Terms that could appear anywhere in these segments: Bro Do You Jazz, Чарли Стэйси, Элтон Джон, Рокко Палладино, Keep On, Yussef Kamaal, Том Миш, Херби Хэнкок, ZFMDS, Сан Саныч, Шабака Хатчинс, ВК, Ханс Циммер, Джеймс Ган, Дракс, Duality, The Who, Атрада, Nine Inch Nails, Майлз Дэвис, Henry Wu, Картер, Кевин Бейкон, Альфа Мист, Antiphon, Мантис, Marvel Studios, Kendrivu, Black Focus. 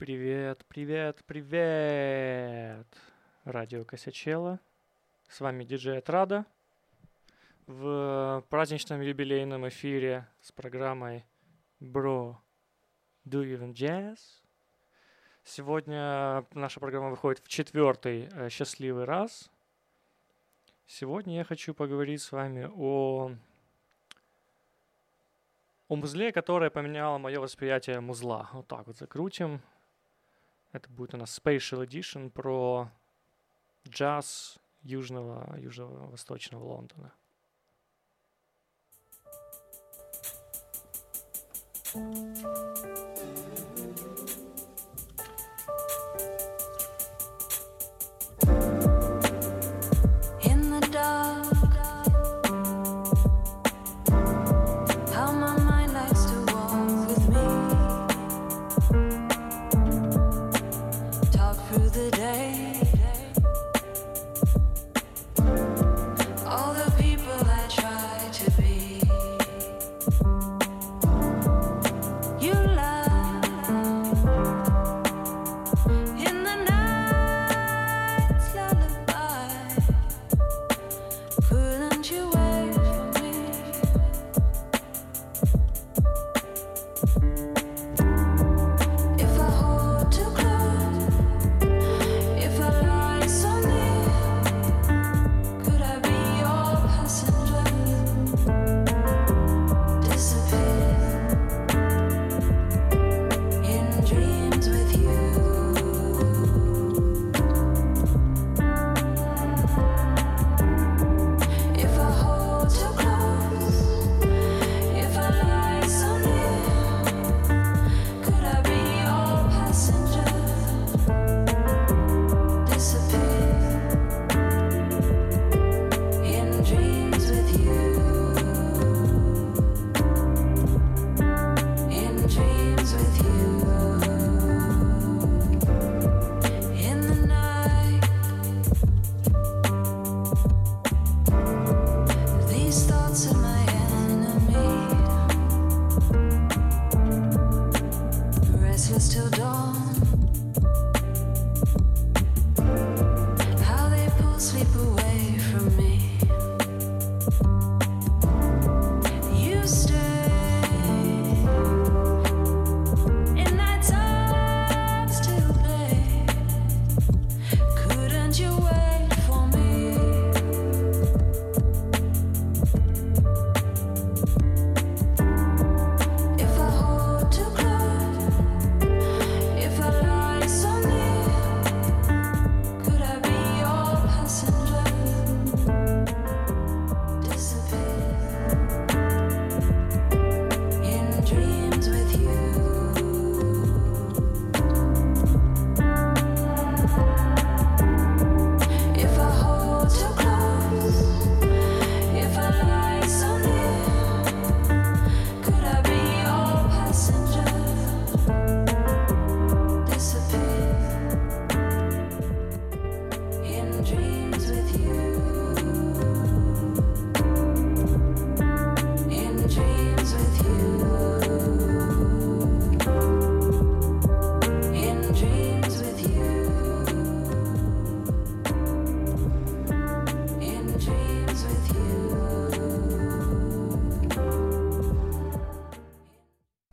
Привет, привет, привет! Радио Косячела. С вами диджей Атрада в праздничном юбилейном эфире с программой Bro Do You Jazz. Сегодня наша программа выходит в четвертый счастливый раз. Сегодня я хочу поговорить с вами о музле, которое поменяло мое восприятие музла. Вот так вот закрутим. Это будет у нас Special Edition про джаз южно-восточного Лондона. In the dark.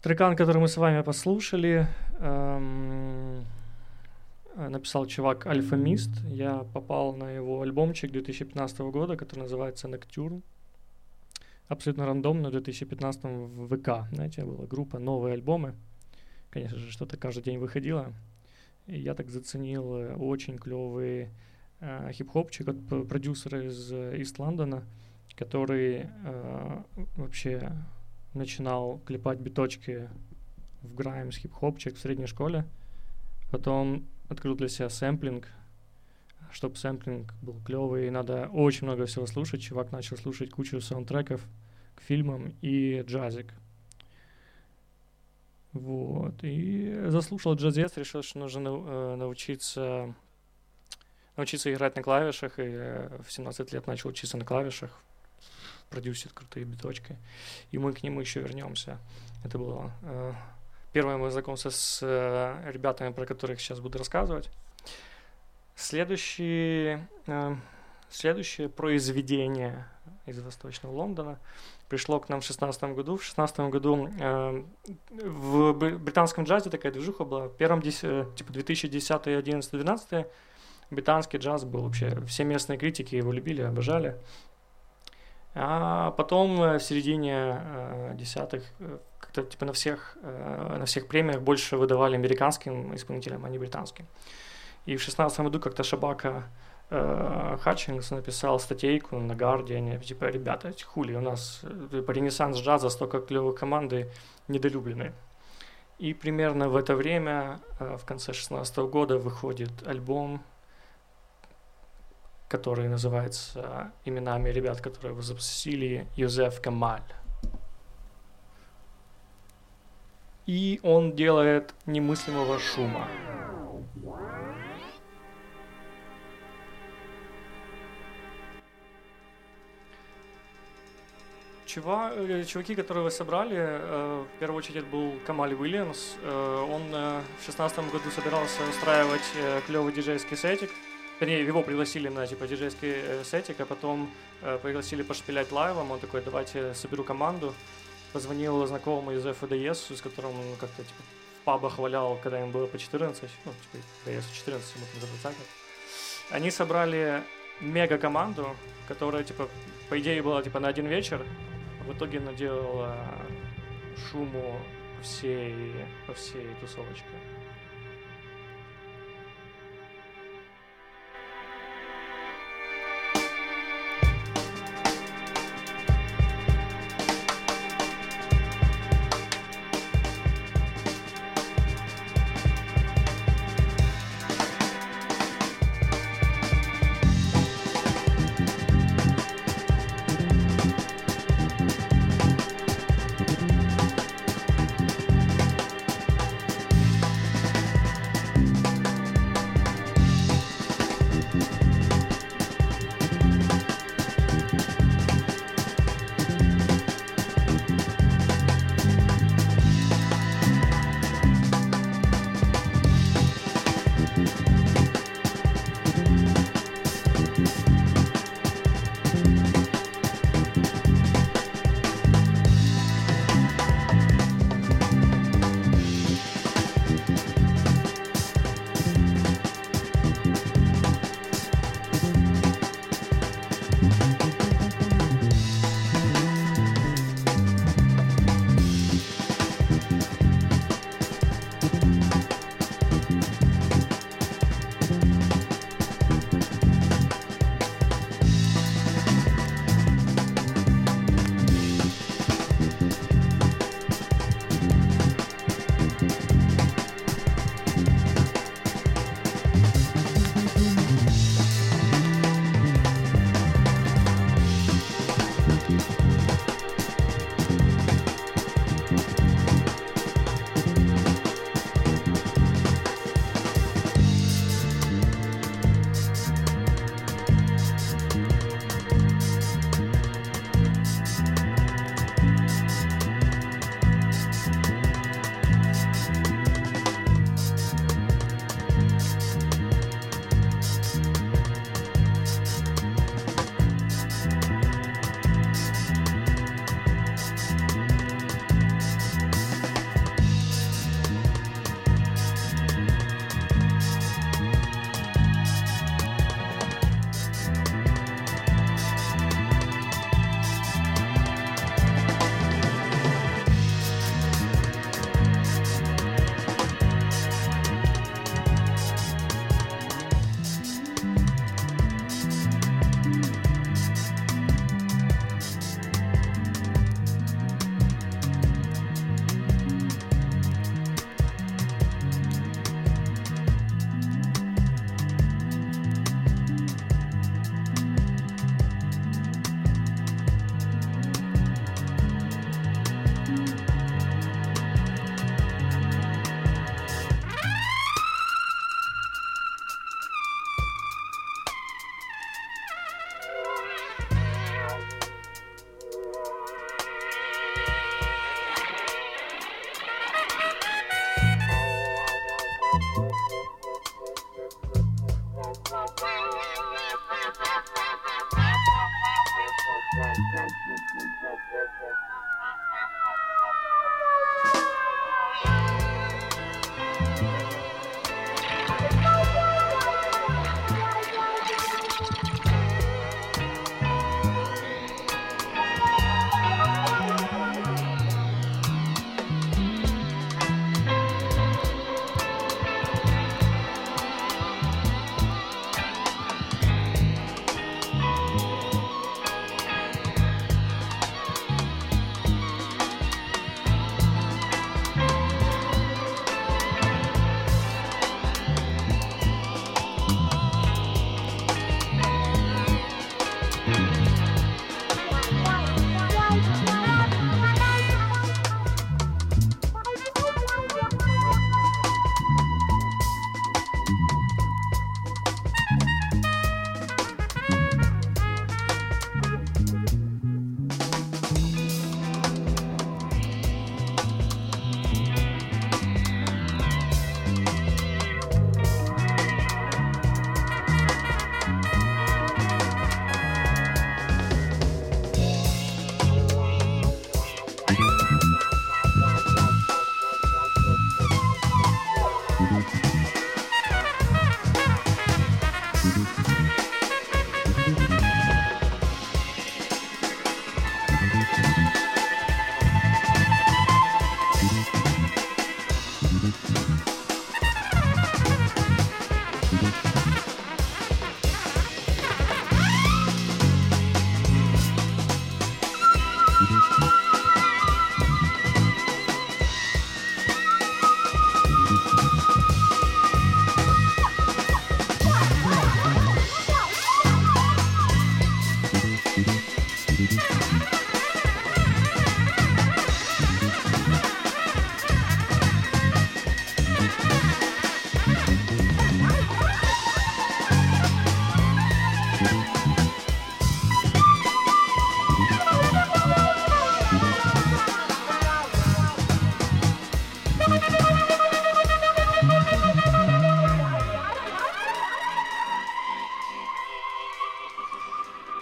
Трекан, который мы с вами послушали, написал чувак Альфа Мист. Я попал на его альбомчик 2015 года, который называется Nocturne. Абсолютно рандомно в 2015 в ВК. Знаете, была группа «Новые альбомы». Конечно же, что-то каждый день выходило. И я так заценил очень клевый хип-хопчик от продюсера из Ист-Лондона, который вообще... начинал клепать биточки в граймс, хип-хопчик в средней школе. Потом открыл для себя сэмплинг. Чтобы сэмплинг был клёвый, надо очень много всего слушать. Чувак начал слушать кучу саундтреков к фильмам и джазик. Вот. И заслушал джазец, решил, что нужно научиться играть на клавишах. И в 17 лет начал учиться на клавишах. Продюсит крутые биточки, и мы к нему еще вернемся. Это было Первое мое знакомство с ребятами, про которых сейчас буду рассказывать. Следующее произведение из Восточного Лондона пришло к нам в 16 году. В 16 году в британском джазе такая движуха была. В первом, типа 2010, 11, 12 британский джаз был вообще. Все местные критики его любили, обожали. А потом в середине десятых как-то типа на всех премиях больше выдавали американским исполнителям, а не британским. И в 16 году как-то Шабака Хатчинс написал статейку на Guardian, типа, ребята, хули, у нас по ренессанс джаза столько клевых команды недолюблены. И примерно в это время, в конце 16 года, выходит альбом, который называется именами ребят, которые его запустили, Yussef Kamaal. И он делает немыслимого шума. Чуваки, которые вы собрали, в первую очередь это был Камаль Уильямс. Он в 2016 году собирался устраивать клевый диджейский сетик. Его пригласили на типа диджейский сетик, а потом пригласили пошпилять лайвом. Он такой, давайте соберу команду. Позвонил знакомому из FDS, с которым он как-то типа в пабах валял, когда им было по 14. Ну, типа, FDS 14, ему там забросали. Они собрали мега-команду, которая, типа, по идее была типа на один вечер. В итоге наделала шуму по всей тусовочке.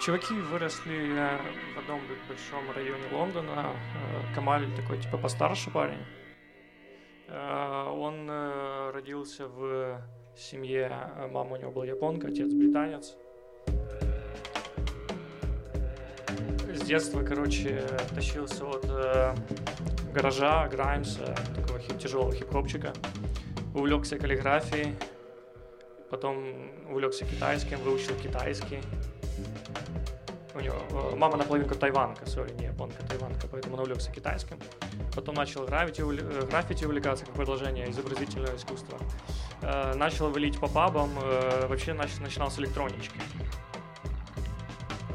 Чуваки выросли в одном большом районе Лондона. Камаль такой, типа, постарше парень. Он родился в семье, мама у него была японка, отец британец. С детства, короче, тащился от гаража, граймса, такого тяжелого хип-хопчика. Увлекся каллиграфией, потом увлекся китайским, выучил китайский. У него мама наполовинку тайванка, не японка, тайванка, поэтому он увлекся китайским. Потом начал граффити увлекаться, как продолжение изобразительного искусства. Начал вылить по пабам, вообще начинал с электронички.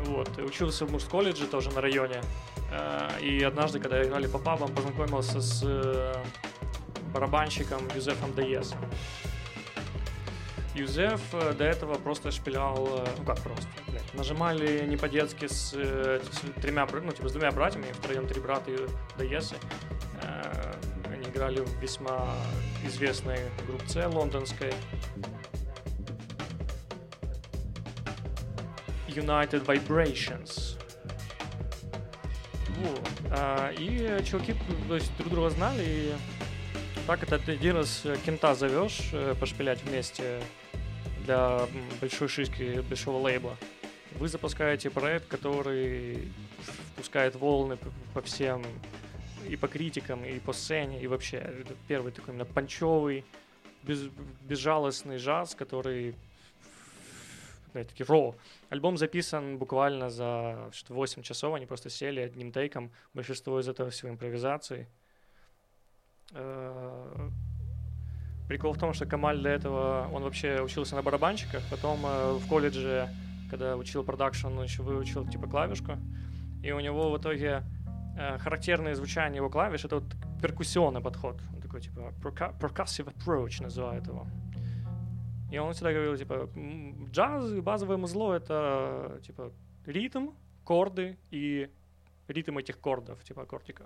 Вот. И учился в муж-колледже тоже на районе. И однажды, когда играли по пабам, познакомился с барабанщиком ZFMDS. Юзеф до этого просто шпилял, ну как просто, блядь, нажимали не по-детски с двумя братьями, втроем три брата Дэйесы. Они играли в весьма известной группе лондонской United Vibrations. И чуваки, то есть, друг друга знали, и так это ты один раз кента зовешь пошпилять вместе для большой шишки, большого лейбла. Вы запускаете проект, который впускает волны по всем, и по критикам, и по сцене, и вообще. Первый такой именно панчевый, безжалостный джаз, который, знаете, ро. Альбом записан буквально за 8 часов, они просто сели одним тейком, большинство из этого всего импровизации. Прикол в том, что Камаль до этого, он вообще учился на барабанщиках, потом в колледже, когда учил продакшн, он еще выучил типа клавишку, и у него в итоге характерное звучание его клавиш — это вот перкуссионный подход, он такой типа percussive approach называют его. И он всегда говорил типа джаз, базовое музло — это типа ритм, корды и ритм этих кордов, типа кортиков.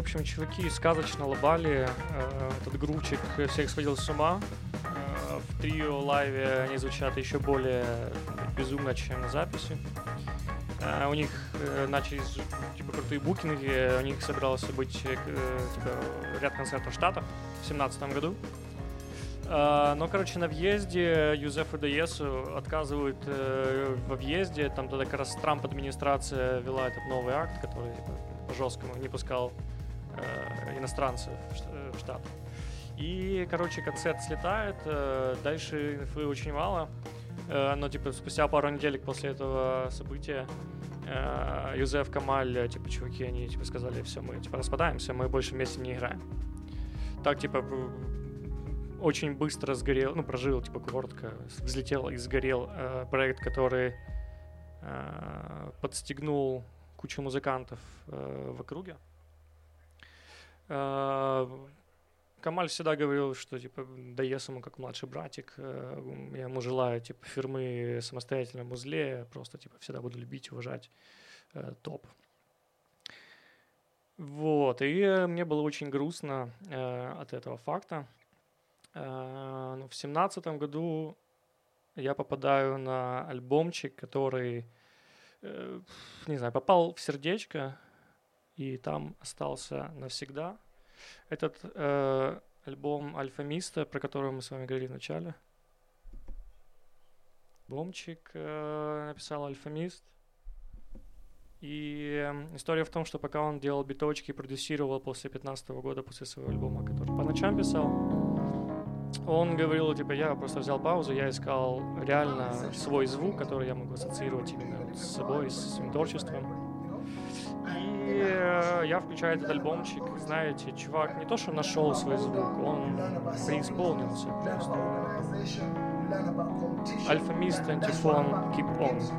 В общем, чуваки сказочно лобали, этот грувчик всех сводил с ума. В трио лайве они звучат еще более безумно, чем на записи. У них начались типа крутые букинги, у них собиралось быть типа, ряд концертов в Штатах в 2017 году. Но, короче, на въезде Юсефу ДСу отказывают во въезде. Там тогда как раз Трамп-администрация вела этот новый акт, который типа, по-жесткому не пускал иностранцев в Штат. И, короче, концерт слетает, дальше инфы очень мало. Но, типа, спустя пару недель после этого события Юсеф Камаль, типа, чуваки, они, типа, сказали, все, мы, типа, распадаемся, мы больше вместе не играем. Так, типа... Очень быстро сгорел, ну, прожил, типа, коротко, взлетел и сгорел проект, который подстегнул кучу музыкантов в округе. Камаль всегда говорил, что, типа, даёс ему как младший братик, я ему желаю, типа, фирмы самостоятельно в узле, просто, типа, всегда буду любить, уважать топ. Вот, и мне было очень грустно от этого факта. В 17-м году я попадаю на альбомчик, который, не знаю, попал в сердечко и там остался навсегда. Этот альбом Альфа Миста, про который мы с вами говорили в начале. Альбомчик написал Альфа Мист. И история в том, что пока он делал биточки и продюсировал после 15-го года, после своего альбома, который по ночам писал, он говорил, типа, я просто взял паузу, я искал реально свой звук, который я могу ассоциировать именно с собой, с своим творчеством. И я включаю этот альбомчик, знаете, чувак не то, что нашел свой звук, он преисполнился просто. Альфа Мист, Antiphon, Keep On.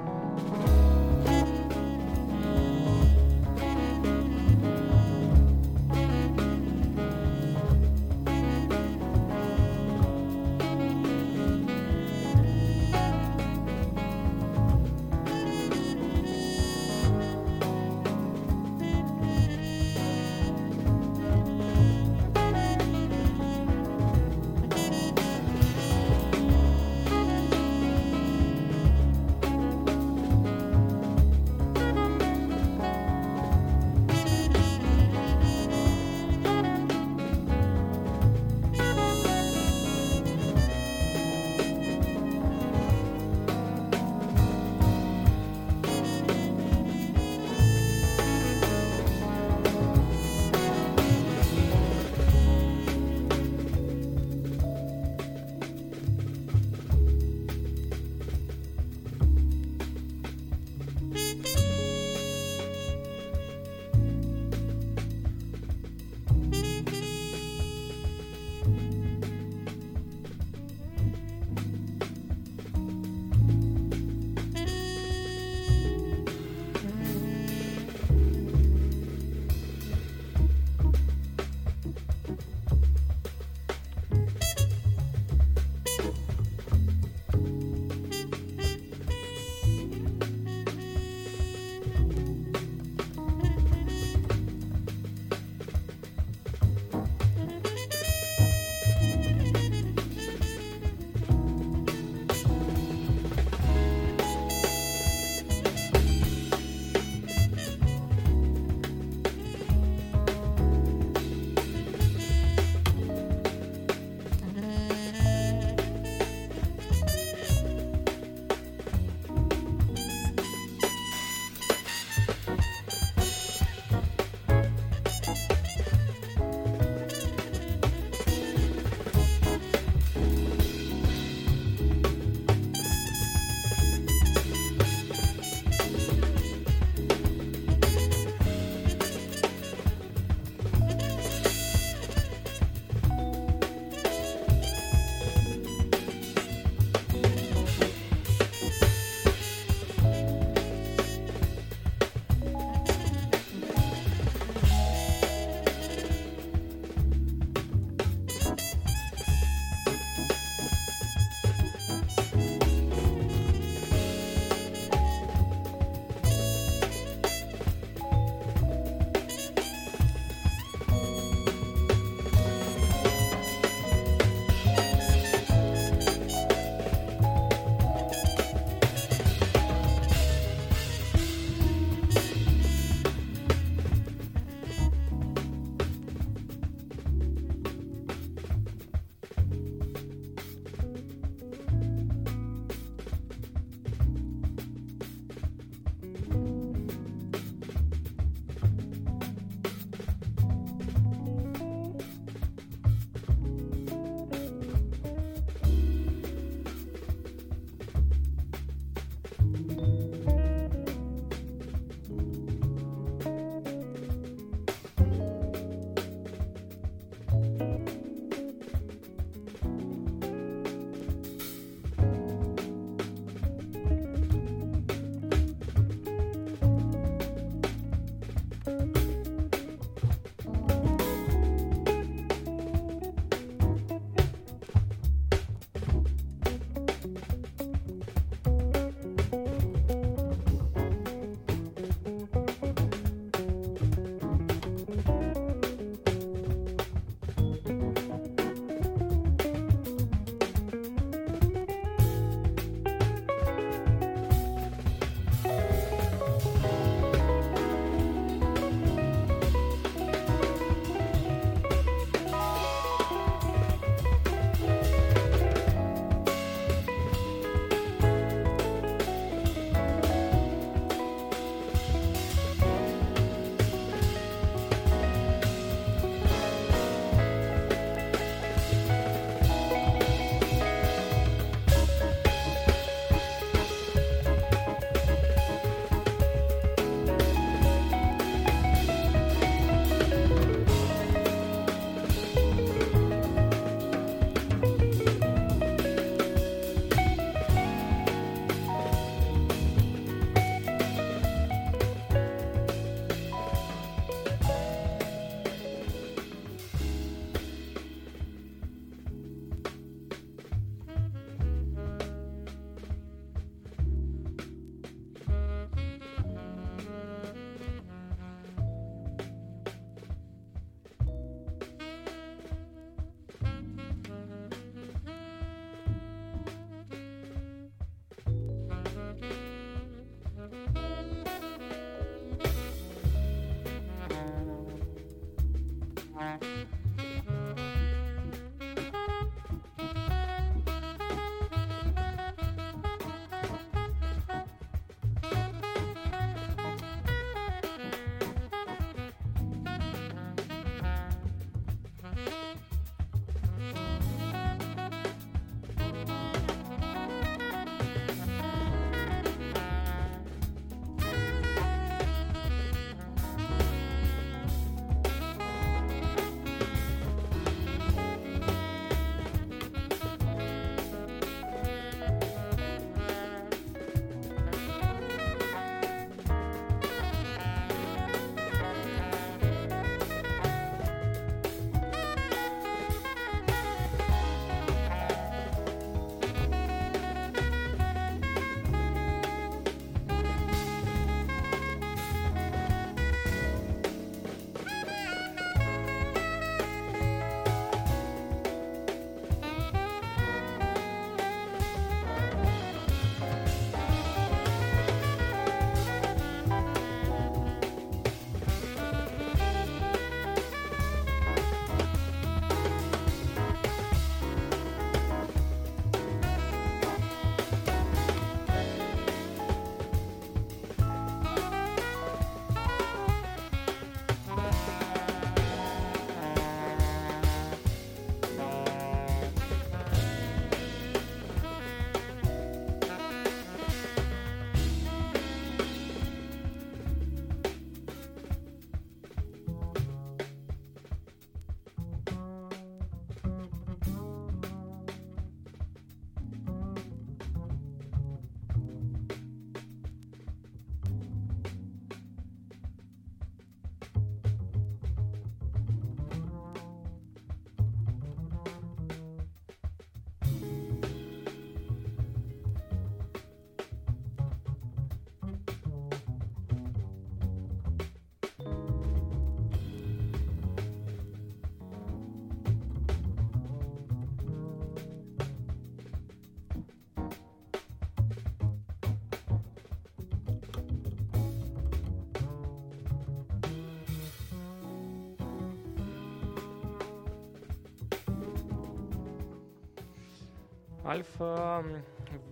Альфа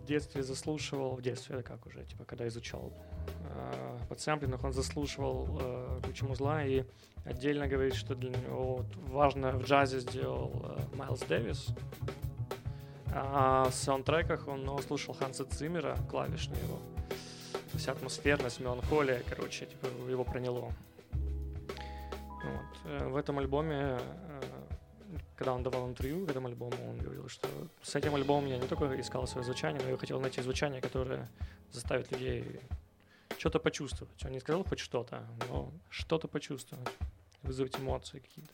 в детстве заслушивал, это как уже, когда изучал подсэмплинг, он заслушивал кучу музла и отдельно говорит, что для него важно в джазе сделал Майлз Дэвис, а в саундтреках он слушал Ханса Циммера, клавишный его, вся атмосферность, меланхолия, его проняло. Вот. В этом альбоме, когда он давал интервью к этому альбому, он говорил, что с этим альбомом я не только искал свое звучание, но я хотел найти звучание, которое заставит людей что-то почувствовать. Он не сказал хоть что-то, но что-то почувствовать, вызвать эмоции какие-то.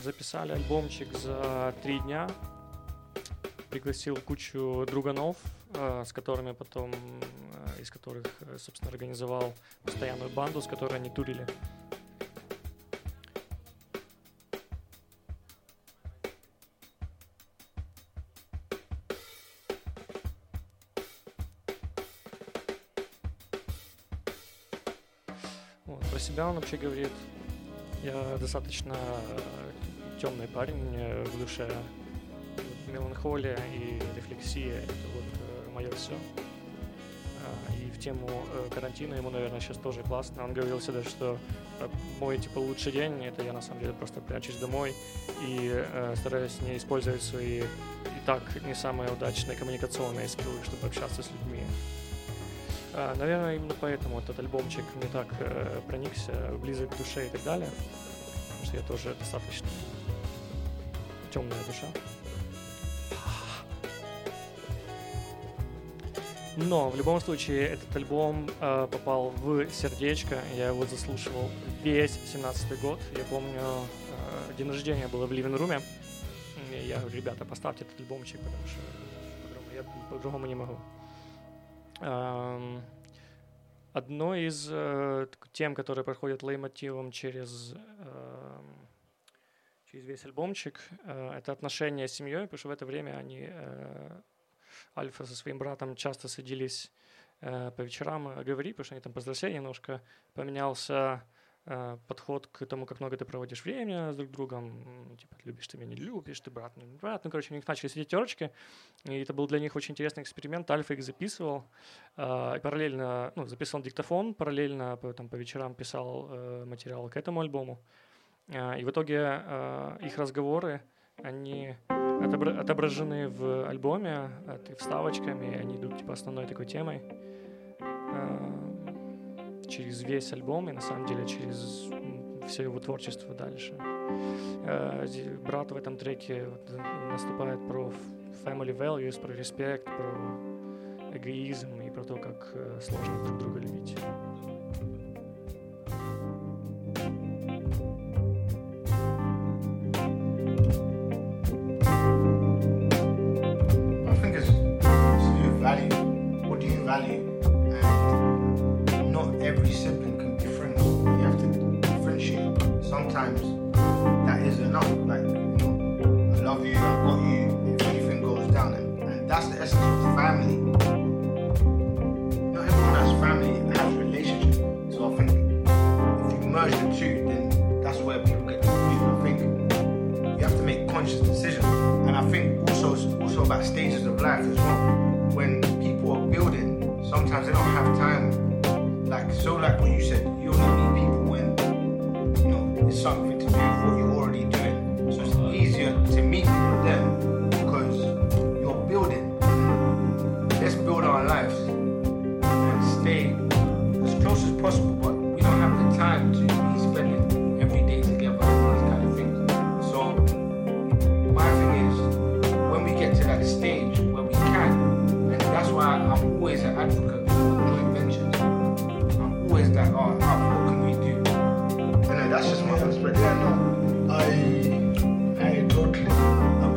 Записали альбомчик за 3 дня, пригласил кучу друганов, с которыми потом, из которых, собственно, организовал постоянную банду, с которой они турили. Вот. Про себя он вообще говорит: я достаточно темный парень, в душе меланхолия и рефлексия — это вот мое все. И в тему карантина ему, наверное, сейчас тоже классно. Он говорил всегда, что мой лучший день — это я на самом деле просто прячусь домой и стараюсь не использовать свои и так не самые удачные коммуникационные скиллы, чтобы общаться с людьми. Наверное, именно поэтому этот альбомчик мне так проникся, близок к душе и так далее, потому что я тоже достаточно темная душа. Но в любом случае этот альбом попал в сердечко. Я его заслушивал весь 17-й год. Я помню, день рождения было в ливинг-руме. Я говорю: ребята, поставьте этот альбомчик, потому что я по-другому не могу. Одной из тем, которые проходят лейтмотивом через весь альбомчик, это отношения с семьей, потому что в это время они... Альфа со своим братом часто садились по вечерам говорить, потому что они там повзрослели немножко, поменялся подход к тому, как много ты проводишь время с друг другом, любишь ты меня, не любишь, ты брат, не брат. У них начали сидеть терочки, и это был для них очень интересный эксперимент. Альфа их записывал, и параллельно, записывал диктофон, параллельно по вечерам писал материал к этому альбому. И в итоге их разговоры, они отображены в альбоме вставочками, они идут основной такой темой через весь альбом и на самом деле через все его творчество дальше. Брат в этом треке наступает про family values, про респект, про эгоизм и про то, как сложно друг друга любить. And not every sibling can be friends. You have to differentiate. Sometimes that is enough. I love you, I've got you. If anything goes down, and that's the essence of family. Not everyone has family and has relationships. So I think if you merge the two, then that's where people get confused. I think you have to make conscious decisions, and I think also about stages of life as well. When people are building, sometimes they don't have time. Like what you said, you only need people when it's something to do with what you're already doing. So it's easier to meet with them because you're building. Let's build our lives and stay as close as possible, but we don't have the time to be spending every day together and all these kind of things. So my thing is, when we get to that stage where we can, and that's why I'm always an advocate. How can we do? And that's just my perspective. I totally.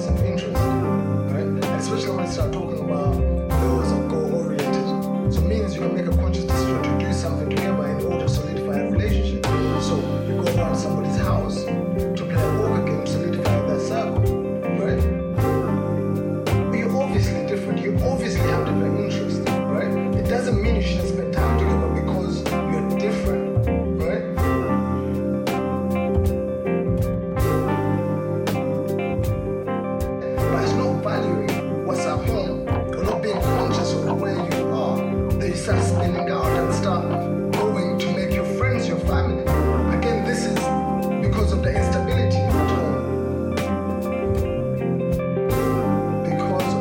some interest, right? Especially when we start talking about those goal-oriented. So it means you can make a conscious decision to do something together in order to solidify a relationship. So you go around somebody's house to play a poker game, solidify that circle, right? You're obviously different. You obviously have different interests, right? It doesn't mean you shouldn't spend time together because you're different. Start spinning out and start going to make your friends, your family. Again, this is because of the instability at home. Because of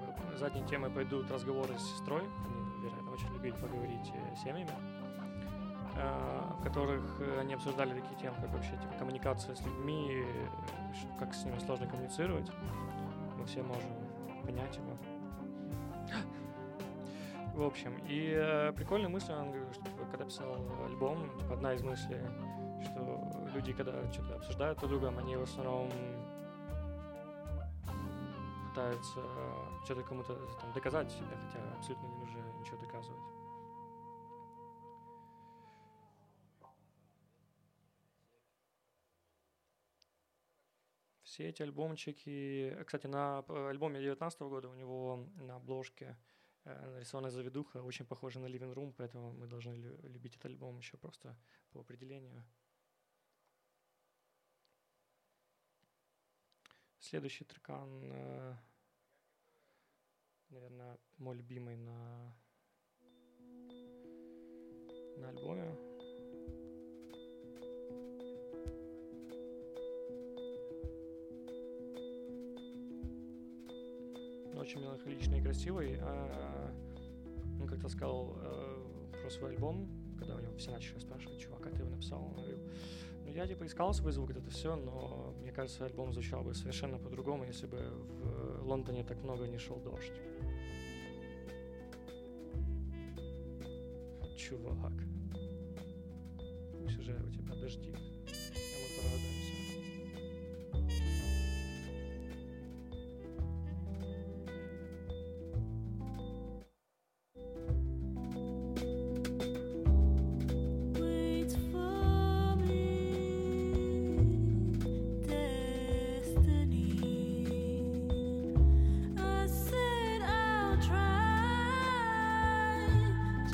broken пойдут разговоры с сестрой, они, вероятно, очень любили поговорить с семьями, в которых они обсуждали такие темы, как вообще типа, коммуникация с людьми, как с ними сложно коммуницировать. Мы все можем понять его. В общем, и прикольная мысль, он говорил, что когда писал альбом, типа, одна из мыслей, что люди, когда что-то обсуждают друг с другом, они в основном пытаются что-то кому-то там, доказать себя, хотя абсолютно не нужно ничего доказывать. Все эти альбомчики... Кстати, на альбоме 2019 года у него на обложке нарисована заведуха, очень похожа на Living Room, поэтому мы должны любить этот альбом еще просто по определению. Следующий трекан, наверное, мой любимый на альбоме. Очень меланхоличный и красивый. Он как-то сказал про свой альбом, когда у него все начали спрашивать, чувак, а ты его написал? Он говорил, ну я типа искал свой звук, это все, но мне кажется, альбом звучал бы совершенно по-другому, если бы в Лондоне так много не шел дождь. Чувак, пусть уже у тебя дожди, а мы порадуемся.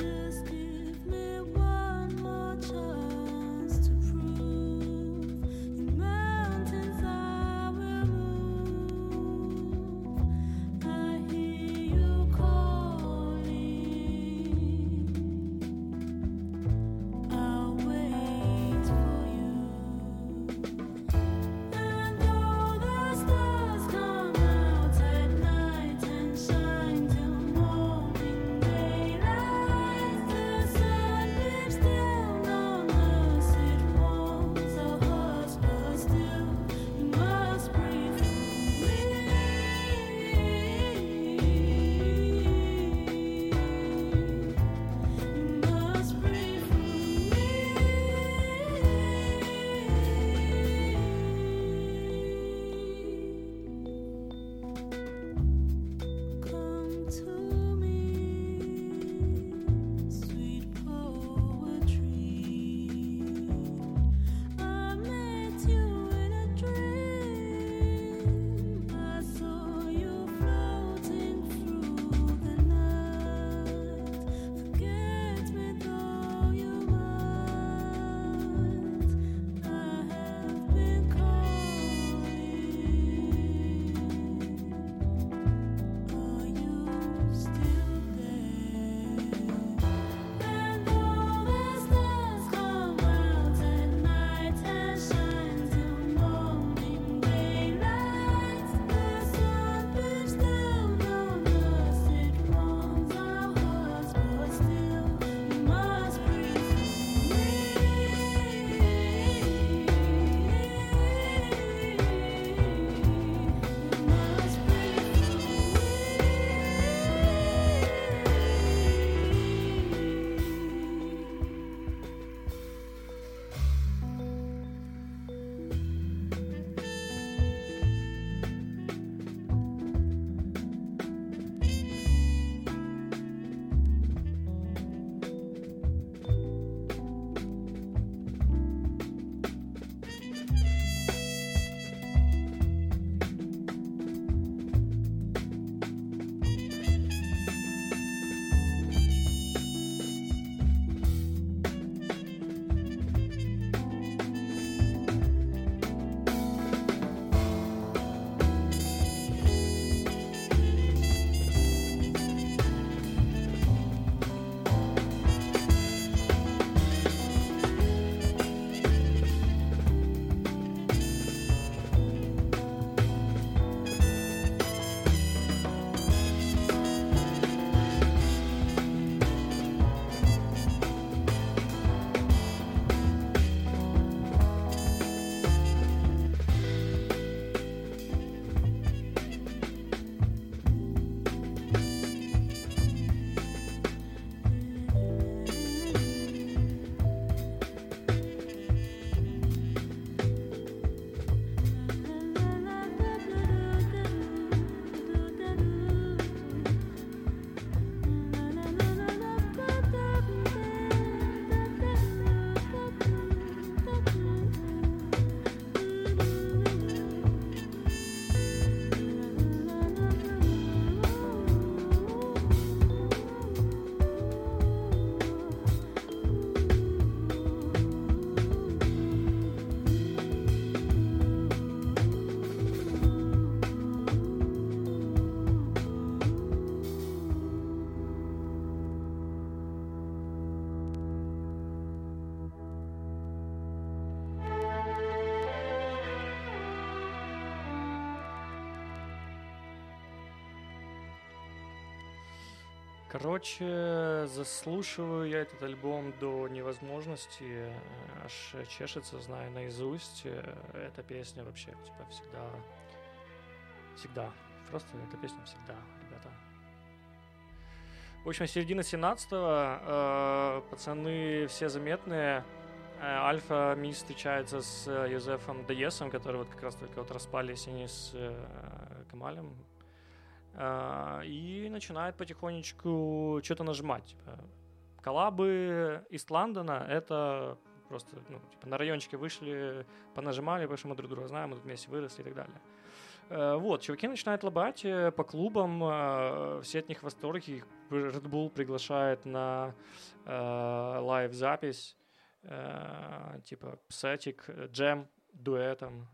Just give me one more chance to prove. Короче, заслушиваю я этот альбом до невозможности, аж чешется, знаю наизусть. Эта песня вообще, типа, всегда, всегда, просто эта песня всегда, ребята. В общем, середина 17-го, пацаны все заметные. Альфа Мист встречается с Юссефом ДСом, которые вот как раз только вот распались они с Камалем. И начинает потихонечку что-то нажимать. Типа, коллабы из Лондона — это просто, ну, типа, на райончике вышли, понажимали, потому что мы друг друга знаем, мы тут вместе выросли и так далее. Вот, чуваки начинают лобать по клубам, все от них в восторге. Их Red Bull приглашает на лайв-запись, типа сетик, джем, дуэтом.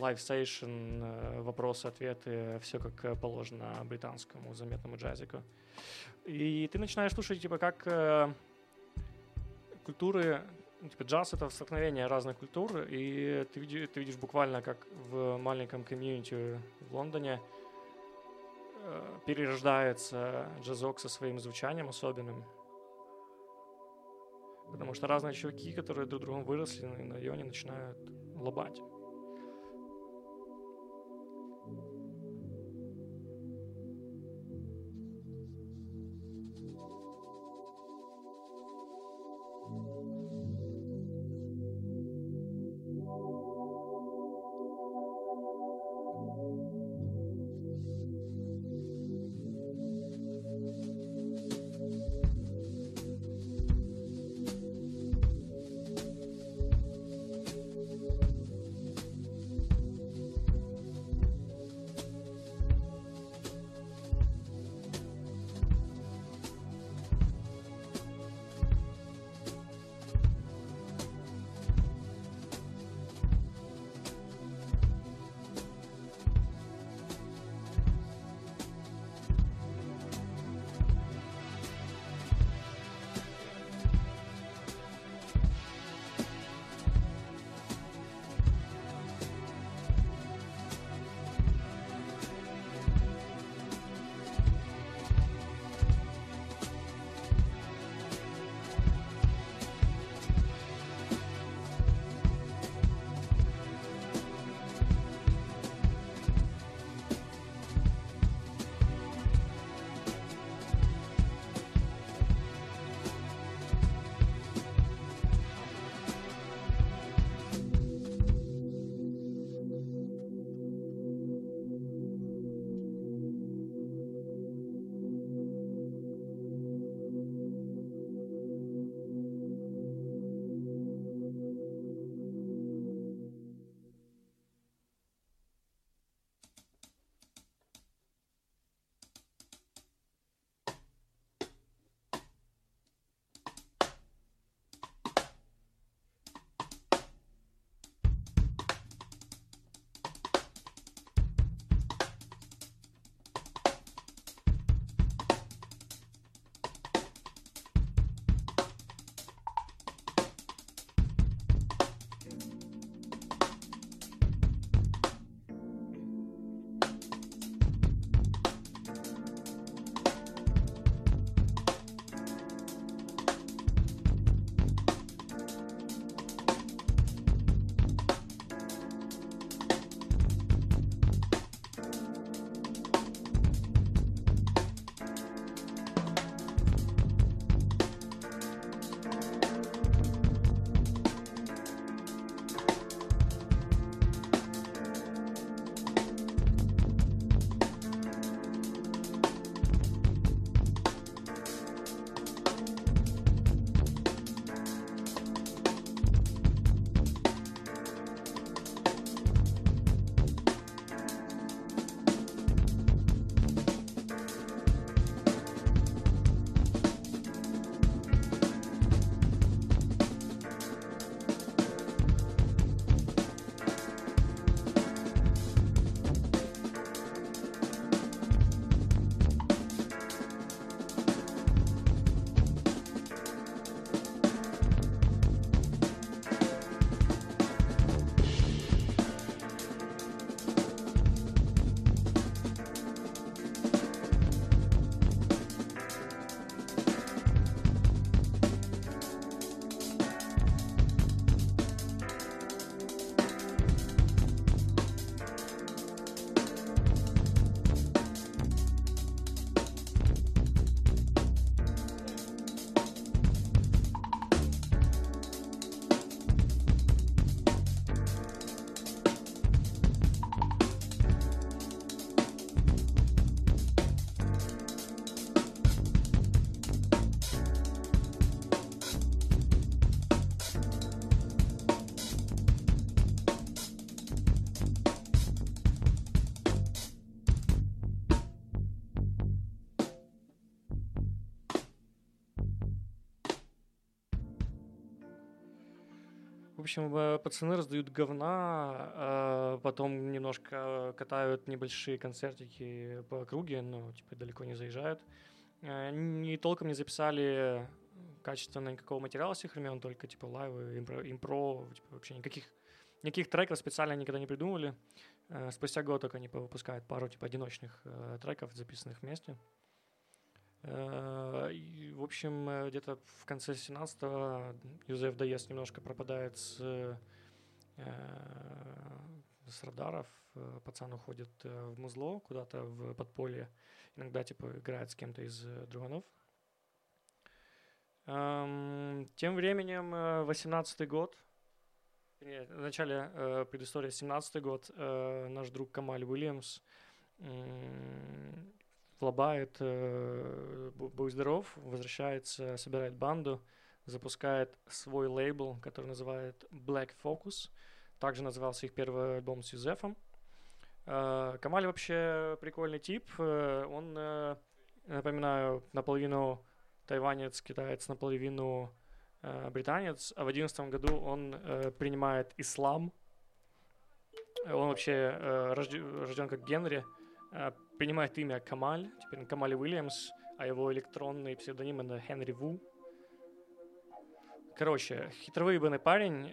Лайв-сейшн, вопросы-ответы, все как положено британскому заметному джазику. И ты начинаешь слушать, типа, как культуры, типа, джаз — это столкновение разных культур, и ты видишь буквально, как в маленьком комьюнити в Лондоне перерождается джазок со своим звучанием особенным. Потому что разные чуваки, которые друг другом выросли на районе, начинают лобать. В общем, пацаны раздают говна, потом немножко катают небольшие концертики по округе, но типа далеко не заезжают. И толком не записали качественно никакого материала с их времен, только типа лайвы, импро, типа, вообще никаких треков специально никогда не придумывали. Спустя год только они выпускают пару типа одиночных треков, записанных вместе. И, в общем, где-то в конце 17-го ZFMDS немножко пропадает с радаров. Пацан уходит в музло, куда-то в подполье. Иногда типа играет с кем-то из друганов. Тем временем 18-й год. В начале предыстории 17-й год наш друг Камаль Уильямс лобает, будь здоров, возвращается, собирает банду, запускает свой лейбл, который называет Black Focus. Также назывался их первый альбом с Юзефом. Камаль вообще прикольный тип. Он, напоминаю, наполовину тайванец, китаец, наполовину британец. А в 11 году он принимает ислам. Он вообще рожден как Генри. Принимает имя Камаль, теперь Камаль Уильямс, а его электронный псевдоним — это Henry Wu. Короче, хитровыебанный парень,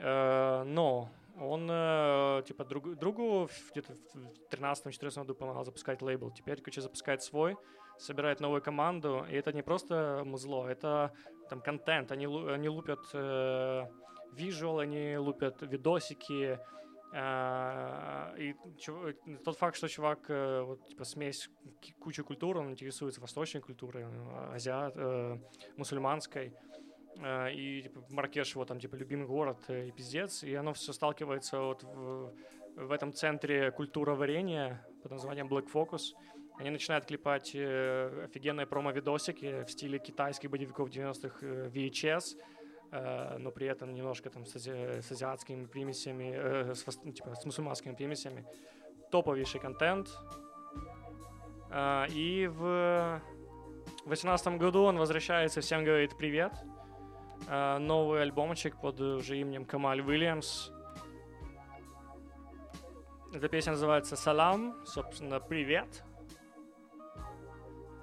но он типа другу где-то в 13-14 году помогал запускать лейбл. Теперь, короче, запускает свой, собирает новую команду, и это не просто музло, это там контент. Они лупят визуал, они лупят видосики. И тот факт, что чувак, вот, типа, смесь кучи культур, он интересуется восточной культурой, мусульманской, и типа, Марракеш его там, типа, любимый город и пиздец, и оно все сталкивается вот в этом центре культура варенья под названием Black Focus. Они начинают клепать офигенные промо-видосики в стиле китайских боевиков 90-х VHS, но при этом немножко там с азиатскими примесями, типа, с мусульманскими примесями. Топовейший контент. И в 18 году он возвращается, всем говорит привет. Новый альбомчик под уже именем Камаль Уильямс. Эта песня называется «Салам», собственно, «Привет».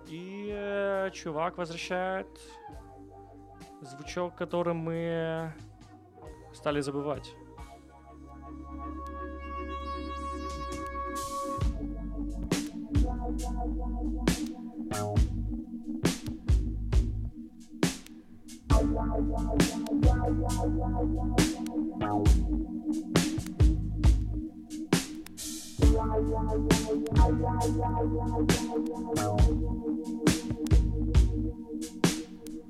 И чувак возвращает звучок, который мы стали забывать.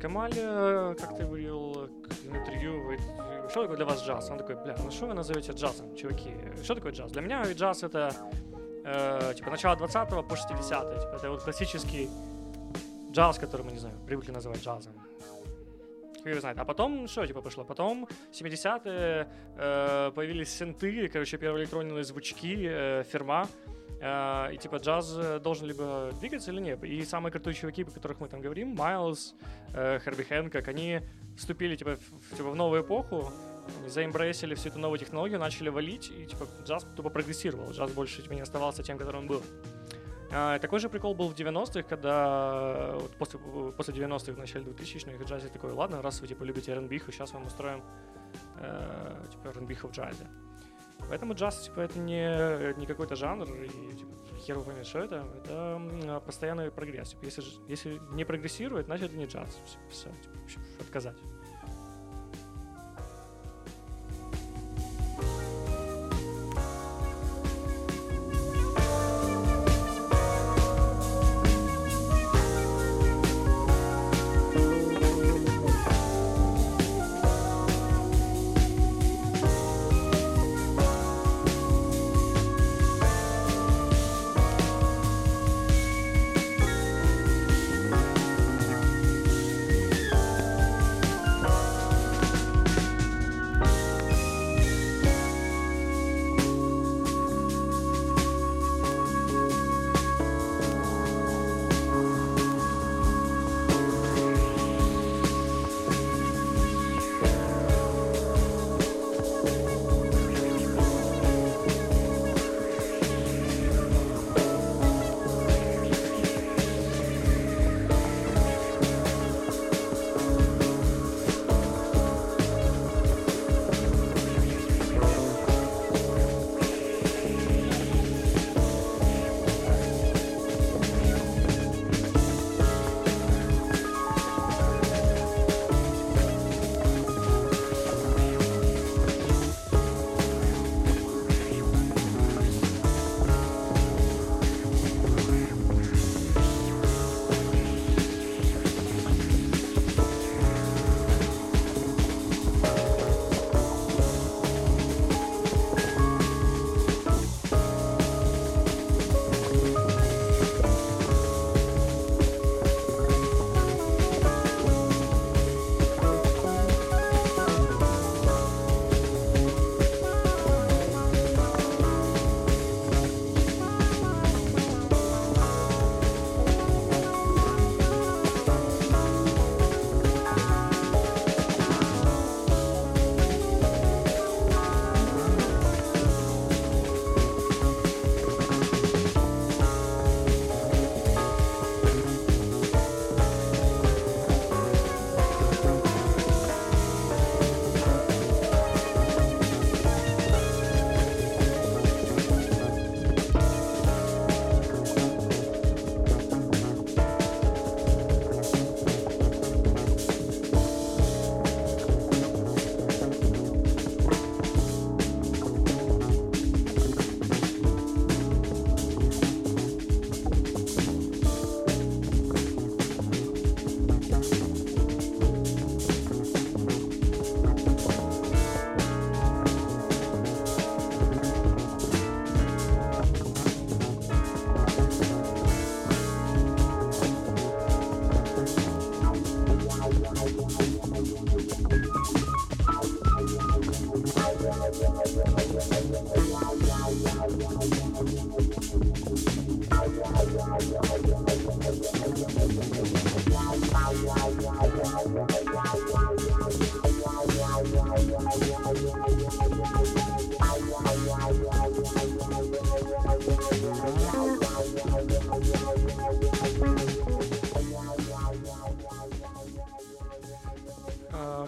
Камаль, как ты говорил в интервью, говорит, что такое для вас джаз? Он такой, бля, ну что вы назовете джазом, чуваки? Что такое джаз? Для меня джаз — это типа начало 20-го по 60-е. Типа, это вот классический джаз, который мы, не знаю, привыкли называть джазом. Как вы знаете. А потом что типа пошло? Потом 70-е появились синты, короче, первые электронные звучки, фирма. И типа джаз должен либо двигаться или нет. И самые крутые чуваки, о которых мы там говорим, Майлз, Херби Хэнкок, они вступили в новую эпоху, заимбрейсили всю эту новую технологию, начали валить, и типа джаз тупо прогрессировал. Джаз больше не оставался тем, которым он был. Такой же прикол был в 90-х, когда вот после 90-х, в начале 2000-х, джазе такой: ладно, раз вы типа любите R&B-ху, сейчас мы устроим типа R&B-ху в джазе. Поэтому джаз типа это не какой-то жанр, и типа хер его поймет, что это постоянный прогресс. Типа, если не прогрессирует, значит это не джаз. Все, типа, отказать.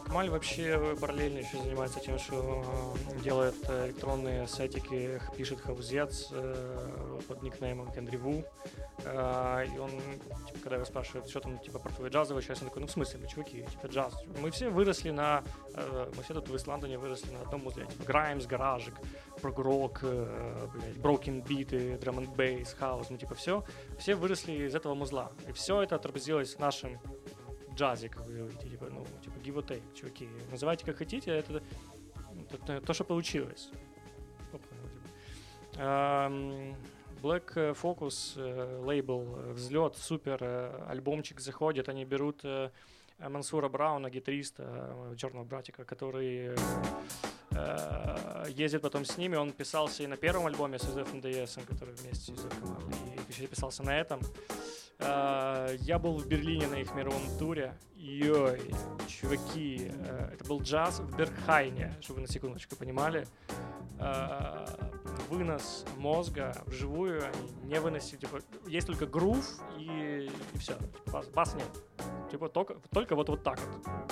Камаль вообще параллельно еще занимается тем, что делает электронные сетики, пишет хаузец под никнеймом Kendrivu. И он, типа, когда его спрашивают, что там, типа, про твою джазовую часть, он такой: ну, в смысле, вы, чуваки, типа, джаз. Мы все тут в Исландии выросли на одном узле. Типа, граймс, гаражик, прогрок, брокен биты, драм энд бейс, хаус, ну, типа, все выросли из этого музла. И все это отразилось в нашем джазе, как вы говорите, типа, ну, типа, give or take, чуваки. Называйте, как хотите, это то, что получилось. Black Focus, лейбл, взлет, супер, альбомчик заходит, они берут Мансура Брауна, гитариста, черного братика, который ездит потом с ними. Он писался и на первом альбоме с ZFMDS, который вместе с Yussef Kamaal, и еще писался на этом. Я был в Берлине на их мировом туре. Йой, чуваки, это был джаз в Берхайне, чтобы вы на секундочку понимали. Вынос мозга вживую они не выносили. Типа, есть только грув и все. Бас нет. Типа, только вот так вот.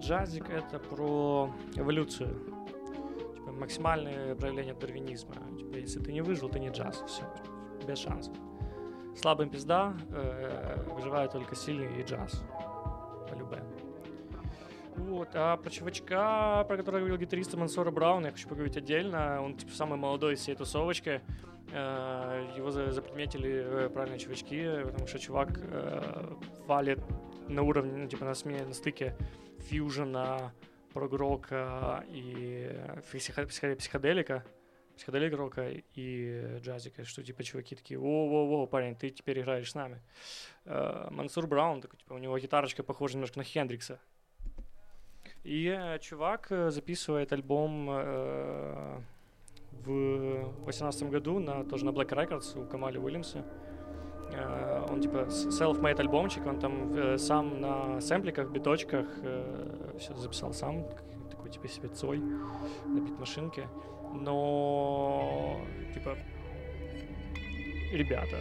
Джазик — это про эволюцию, типа, максимальное проявление дарвинизма. Типа, если ты не выжил, ты не джаз, все, без шансов. Слабым пизда, выживает только сильный и джаз, по-любому. Вот, а про чувачка, про которого говорил гитариста Мансура Брауна, я хочу поговорить отдельно. Он типа самый молодой из всей тусовочки. Его заприметили правильные чувачки, потому что чувак валит на уровне, ну, типа на стыке фьюжена, прогрока и психоделика, психоделик-рока и джазика, что типа чуваки такие: «О-о-о, парень, ты теперь играешь с нами». Мансур Браун, такой, типа, у него гитарочка похожа немножко на Хендрикса. И чувак записывает альбом в 18 году тоже на Black Records у Камаля Уильямса. Он типа self-made альбомчик, он там сам на сэмпликах, биточках все записал сам, такой типа себе цой на бит-машинке. Но типа, ребята,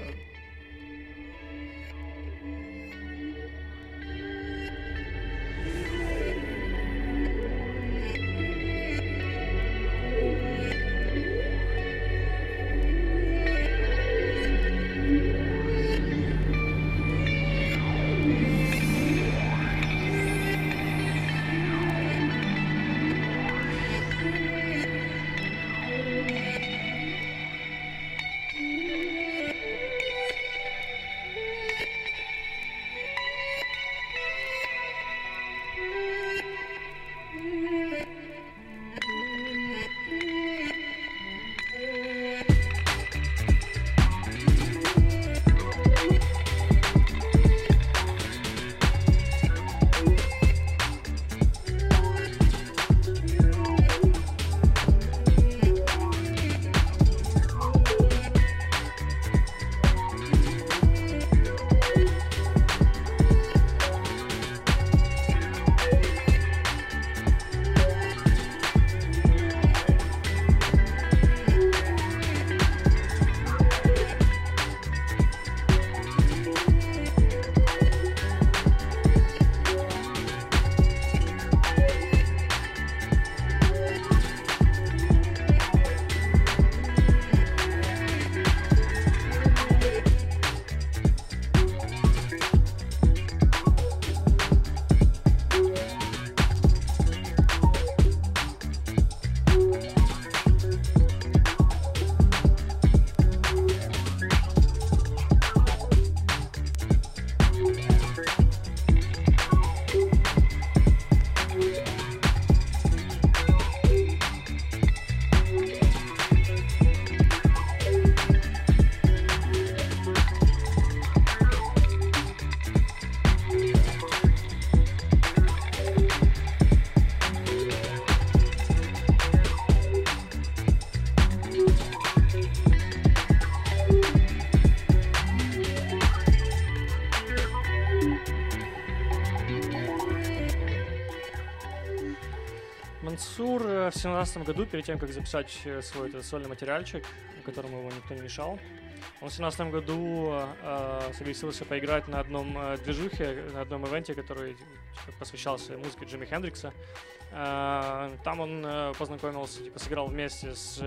Мансур в 2017 году, перед тем, как записать свой этот сольный материальчик, которому его никто не мешал, он в 2017 году согласился поиграть на одном движухе, на одном ивенте, который посвящался музыке Джимми Хендрикса. Там он познакомился, сыграл вместе с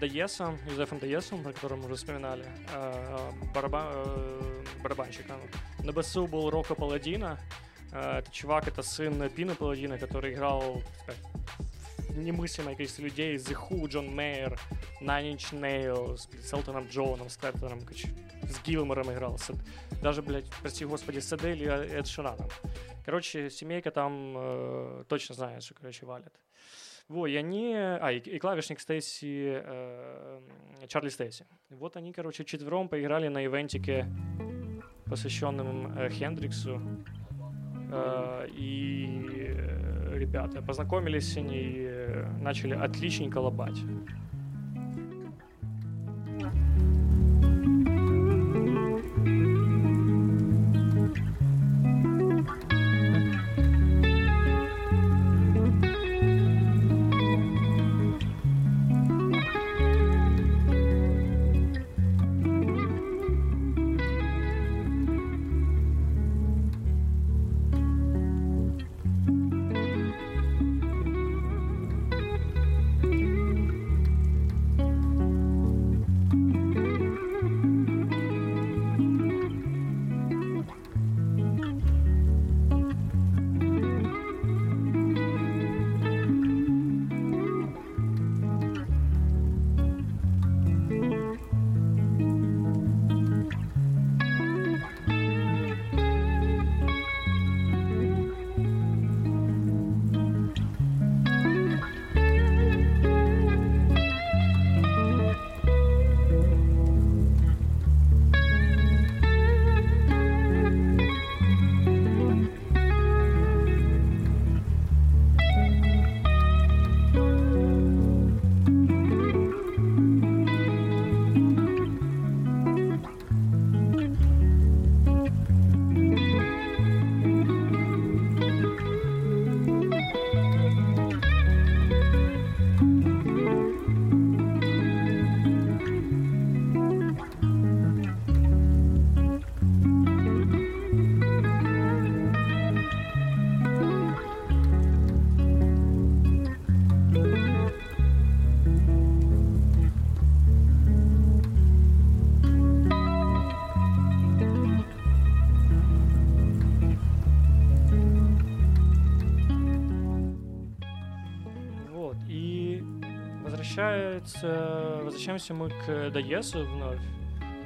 Юсефом Дэвисом, о котором мы уже вспоминали, барабанщиком. На басу был Рокко Палладино. Это чувак, это сын Пино Палладино, который играл немыслимое количество людей. The Who, John Mayer, Nine Inch Nails, с Элтоном Джоном, с Картером, с Гилмором играл. Даже, блядь, прости господи, с Седели и Эд Шараном. Короче, семейка там точно знает, что, короче, валит. Во, и они... И клавишник Стэйси, Чарли Стэйси. Вот они, короче, вчетвером поиграли на ивентике, посвященном Хендриксу. И ребята познакомились, они начали отличненько лобать. Возвращаемся мы к Дайесу вновь.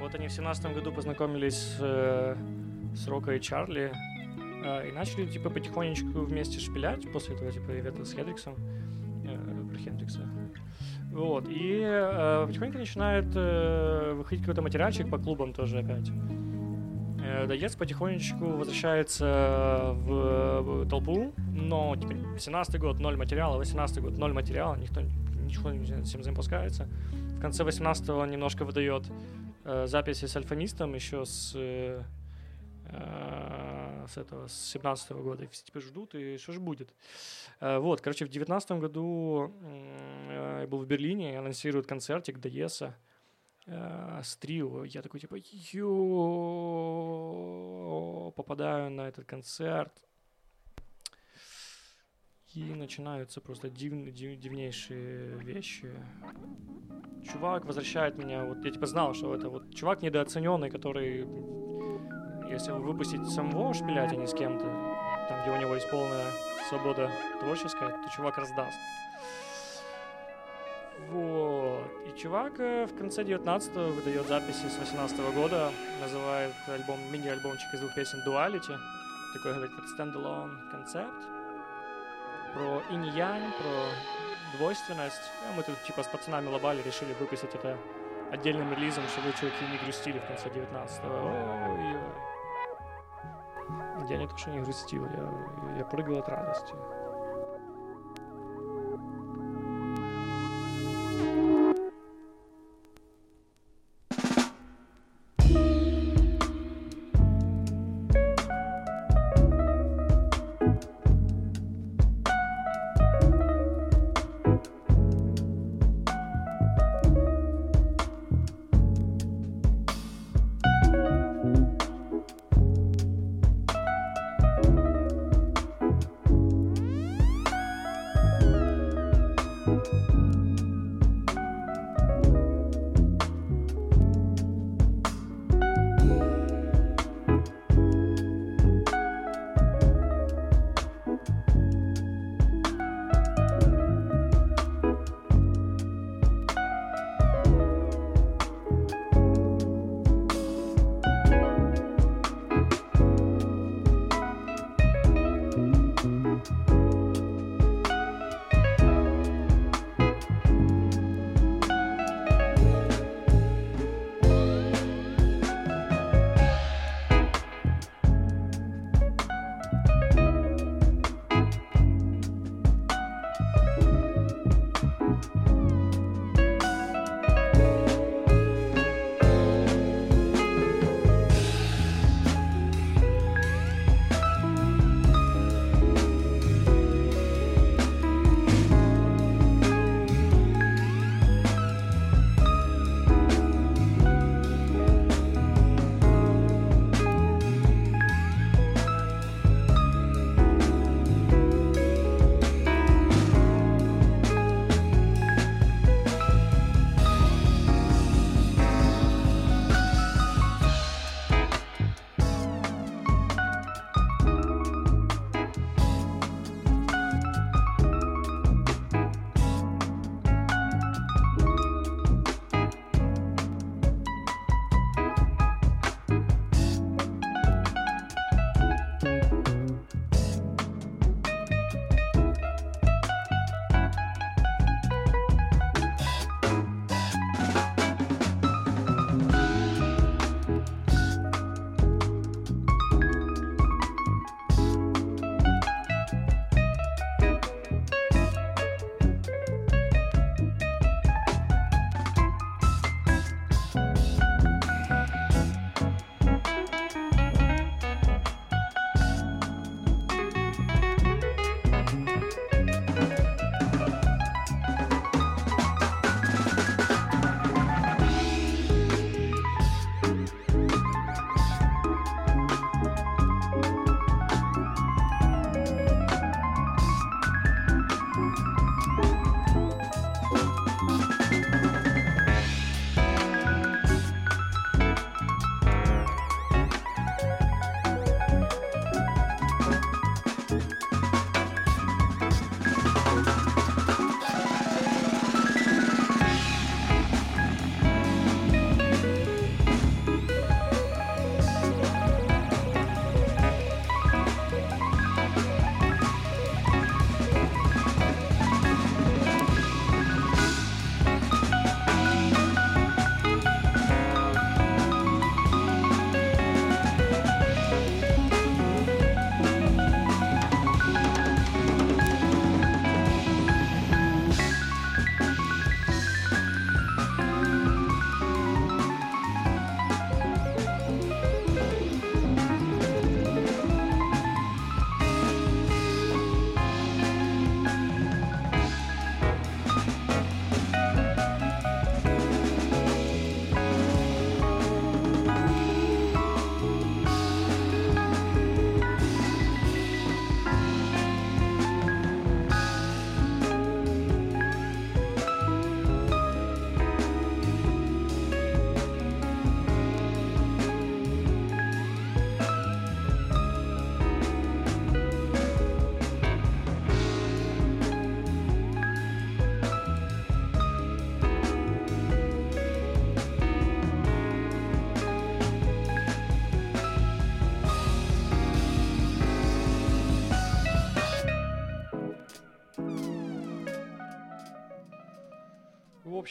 Вот они в 2017 году познакомились с Рокко и Чарли и начали потихонечку вместе шпилять после этого ивента с Хендриксом. Про Хендрикса. Вот. И потихоньку начинает выходить какой-то материальчик по клубам тоже опять. Дайес потихонечку возвращается в толпу, но 2017 год 0 материала, 2018 год 0 материала, никто ничего всем запускается. В конце 18-го он немножко выдает записи с Альфа Мистом еще с 17-го года. Все тебя ждут, и что же будет? Вот, короче, в 19-м году я был в Берлине, анонсируют концертик Дайеса с трио. Я такой, попадаю на этот концерт. И начинаются просто дивнейшие вещи. Чувак возвращает меня. Вот я знал, что это вот чувак недооцененный, который, если выпустить самого шпилять, а не с кем-то, там, где у него есть полная свобода творческая, то чувак раздаст. Вот. И чувак в конце 19-го выдает записи с 18-го года, называет альбом, мини-альбомчик из 2 песен Duality. Такой, говорит, stand-alone концепт. Про инь-янь, про двойственность. Мы тут с пацанами лобали, решили выписать это отдельным релизом, чтобы чуваки не грустили в конце 19-го. Я не то, что не грустил, я прыгал от радости.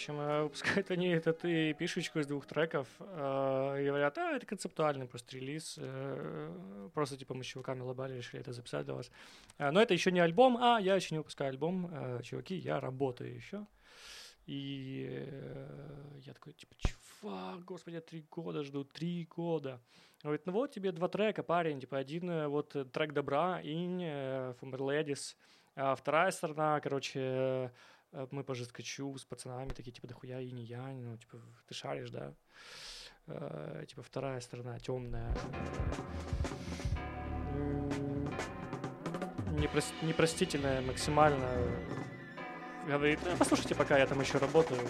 общем, выпускают они этот и пишечку из двух треков, и говорят, это концептуальный просто релиз, просто типа мы с чуваками лобали, решили это записать для вас. Но это еще не альбом, я еще не выпускаю альбом, чуваки, я работаю еще. И я такой, типа, чувак, господи, я 3 года жду, 3 года. Он говорит, вот тебе 2 трека, парень, типа, один вот трек добра, Инь, From Ladies, а вторая сторона, короче, мы пожескочу с пацанами, такие, типа, дохуя и не я, ну, типа, ты шаришь, да? Типа, вторая сторона, темная. Непростительная максимально. Говорит, послушайте, пока я там еще работаю.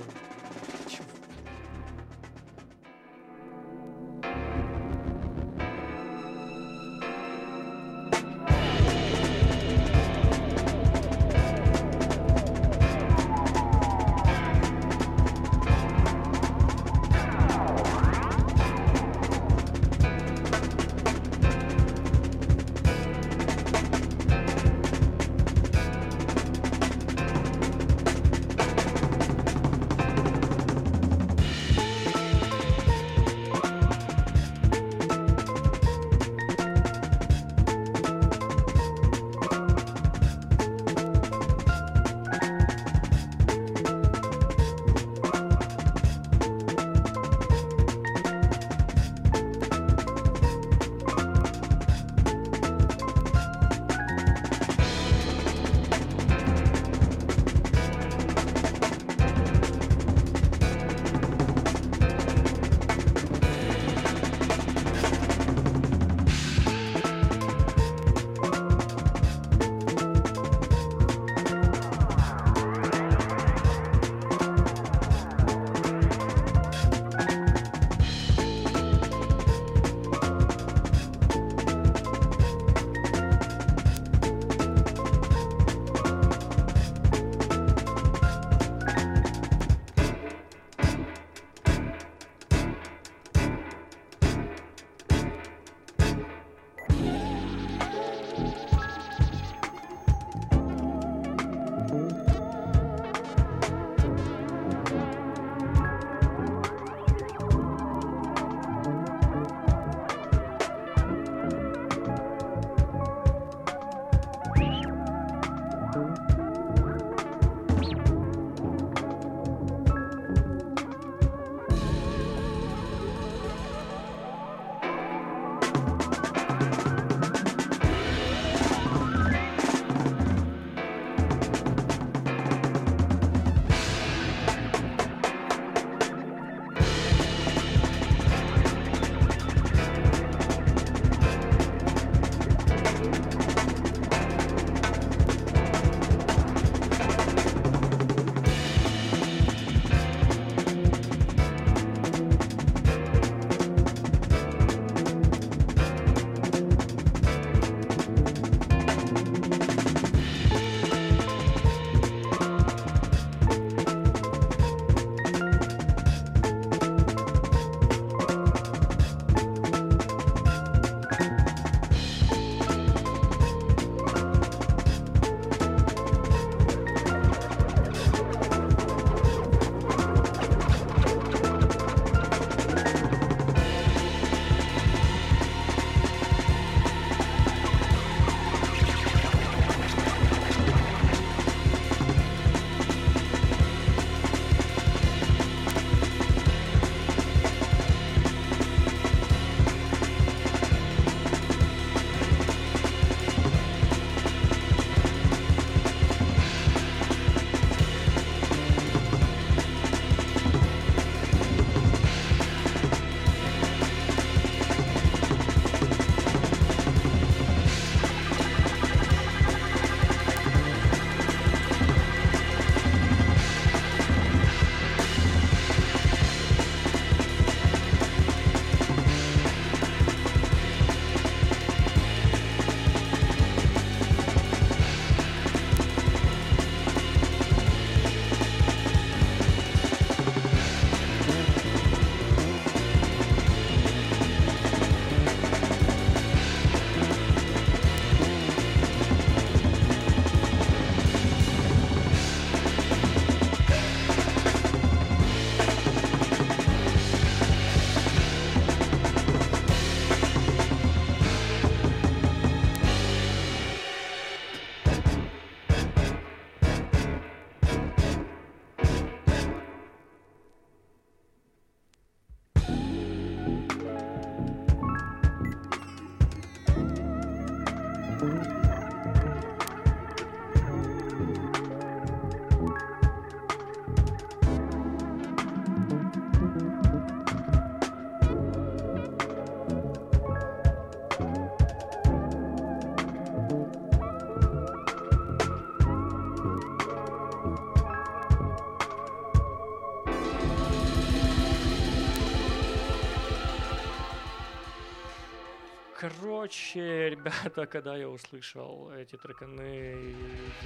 Короче, ребята, когда я услышал эти треканы,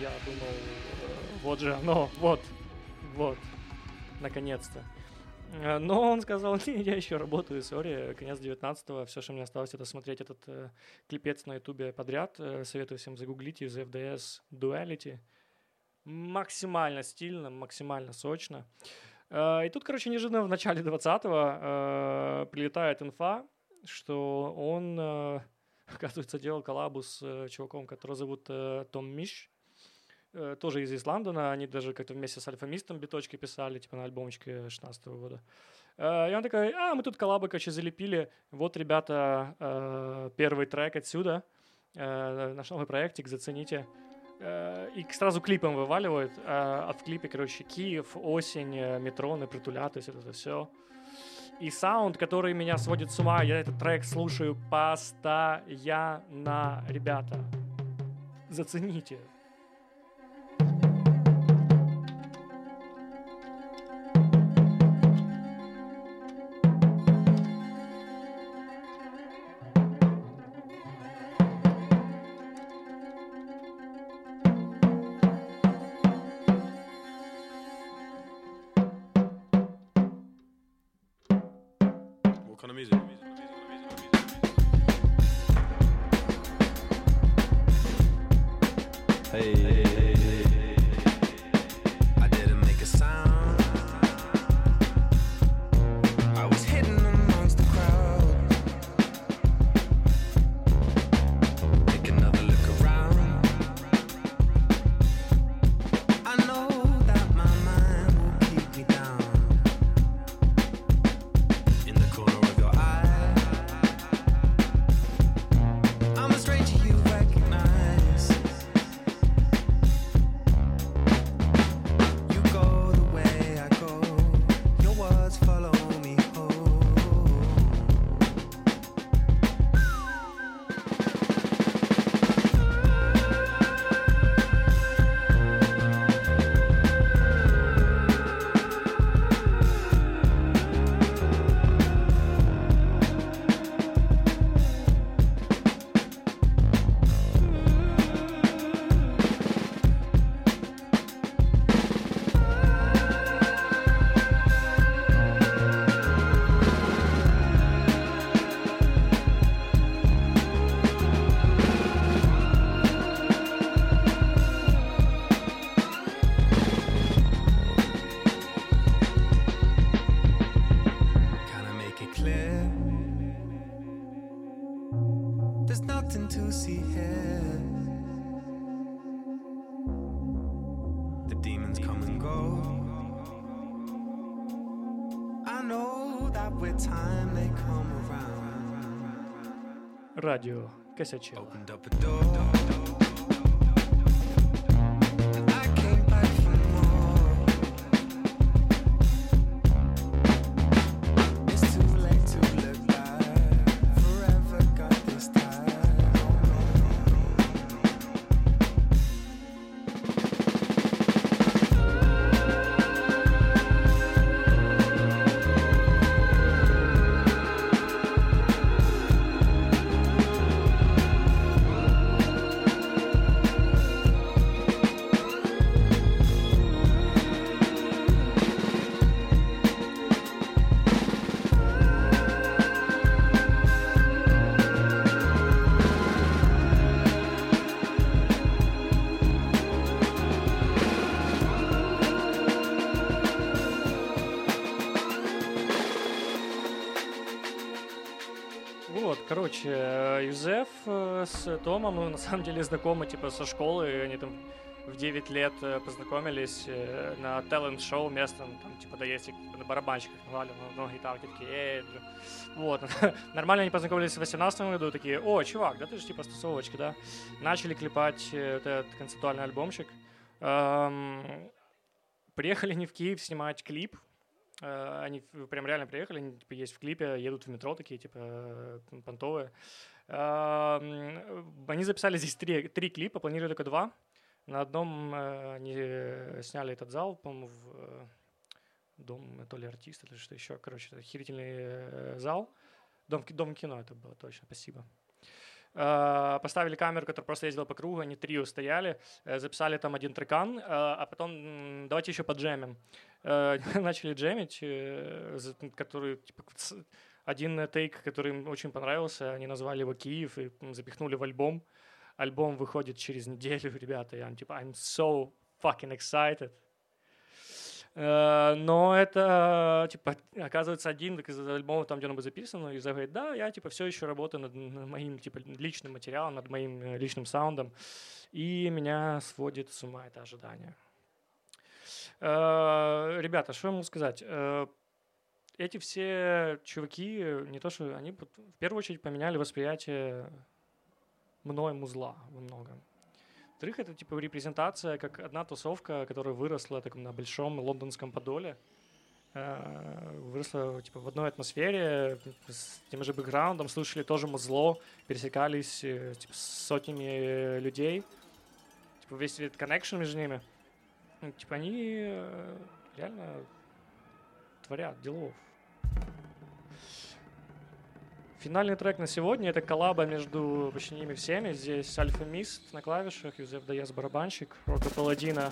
я думал, вот же оно, вот, наконец-то. Но он сказал, не, я еще работаю, сори, конец 19-го, все, что мне осталось, это смотреть этот клипец на ютубе подряд. Советую всем загуглить из FDS Duality. Максимально стильно, максимально сочно. И тут, короче, неожиданно в начале 20-го прилетает инфа, что он, оказывается, делал коллабу с чуваком, которого зовут Том Миш, тоже из Лондона. Они даже как-то вместе с Альфа Мистом биточки писали, типа на альбомчике 16-го года. И он такой, мы тут коллабы, короче, залепили. Вот, ребята, первый трек отсюда. Наш новый проектик, зацените. И сразу клипом вываливают. А в клипе, короче, Киев, осень, метро, Непритулят, то есть это все. И саунд, который меня сводит с ума, я этот трек слушаю постоянно, ребята. Зацените. Радио косячило. Короче, Юзеф с Томом, ну, на самом деле, знакомы, типа, со школы, они там в 9 лет познакомились на талент-шоу местном, там, типа, да, есть на барабанщиках навалил, но гитары такие, вот, нормально они познакомились в 18 году, такие, о, чувак, да ты же, типа, с тусовочки, да, начали клепать вот этот концептуальный альбомчик, приехали не в Киев снимать клип. Они прям реально приехали, они, типа, есть в клипе, едут в метро такие, типа, понтовые. Они записали здесь три клипа, планировали только два. На одном они сняли этот зал, по-моему, в дом то ли артиста, то ли что еще. Короче, это охерительный зал. Дом кино это было, точно, спасибо. Поставили камеру, которая просто ездила по кругу, они трио стояли, записали там один трекан, а потом давайте еще поджемим. Начали джемить, который... Типа, один тейк, который им очень понравился, они назвали его «Киев» и запихнули в альбом. Альбом выходит через неделю, ребята, я типа «I'm so fucking excited». Но это, типа, оказывается, один из альбомов, там, где он был записан, и Зев говорит, да, я, типа, все еще работаю над моим, типа, личным материалом, над моим личным саундом, и меня сводит с ума это ожидание. Ребята, что я могу сказать? Эти все чуваки, не то что они, в первую очередь, поменяли восприятие мной музла во многом. Во-вторых, это типа репрезентация, как одна тусовка, которая выросла так, на большом лондонском подоле, выросла типа, в одной атмосфере, с тем же бэкграундом, слышали тоже музло, пересекались типа, с сотнями людей, типа, весь этот коннекшн между ними. Ну, типа они реально творят делов. Финальный трек на сегодня — это коллаба между почти ними всеми. Здесь Альфа Мист на клавишах, Юссеф Kamaal барабанщик, Рокко Палладино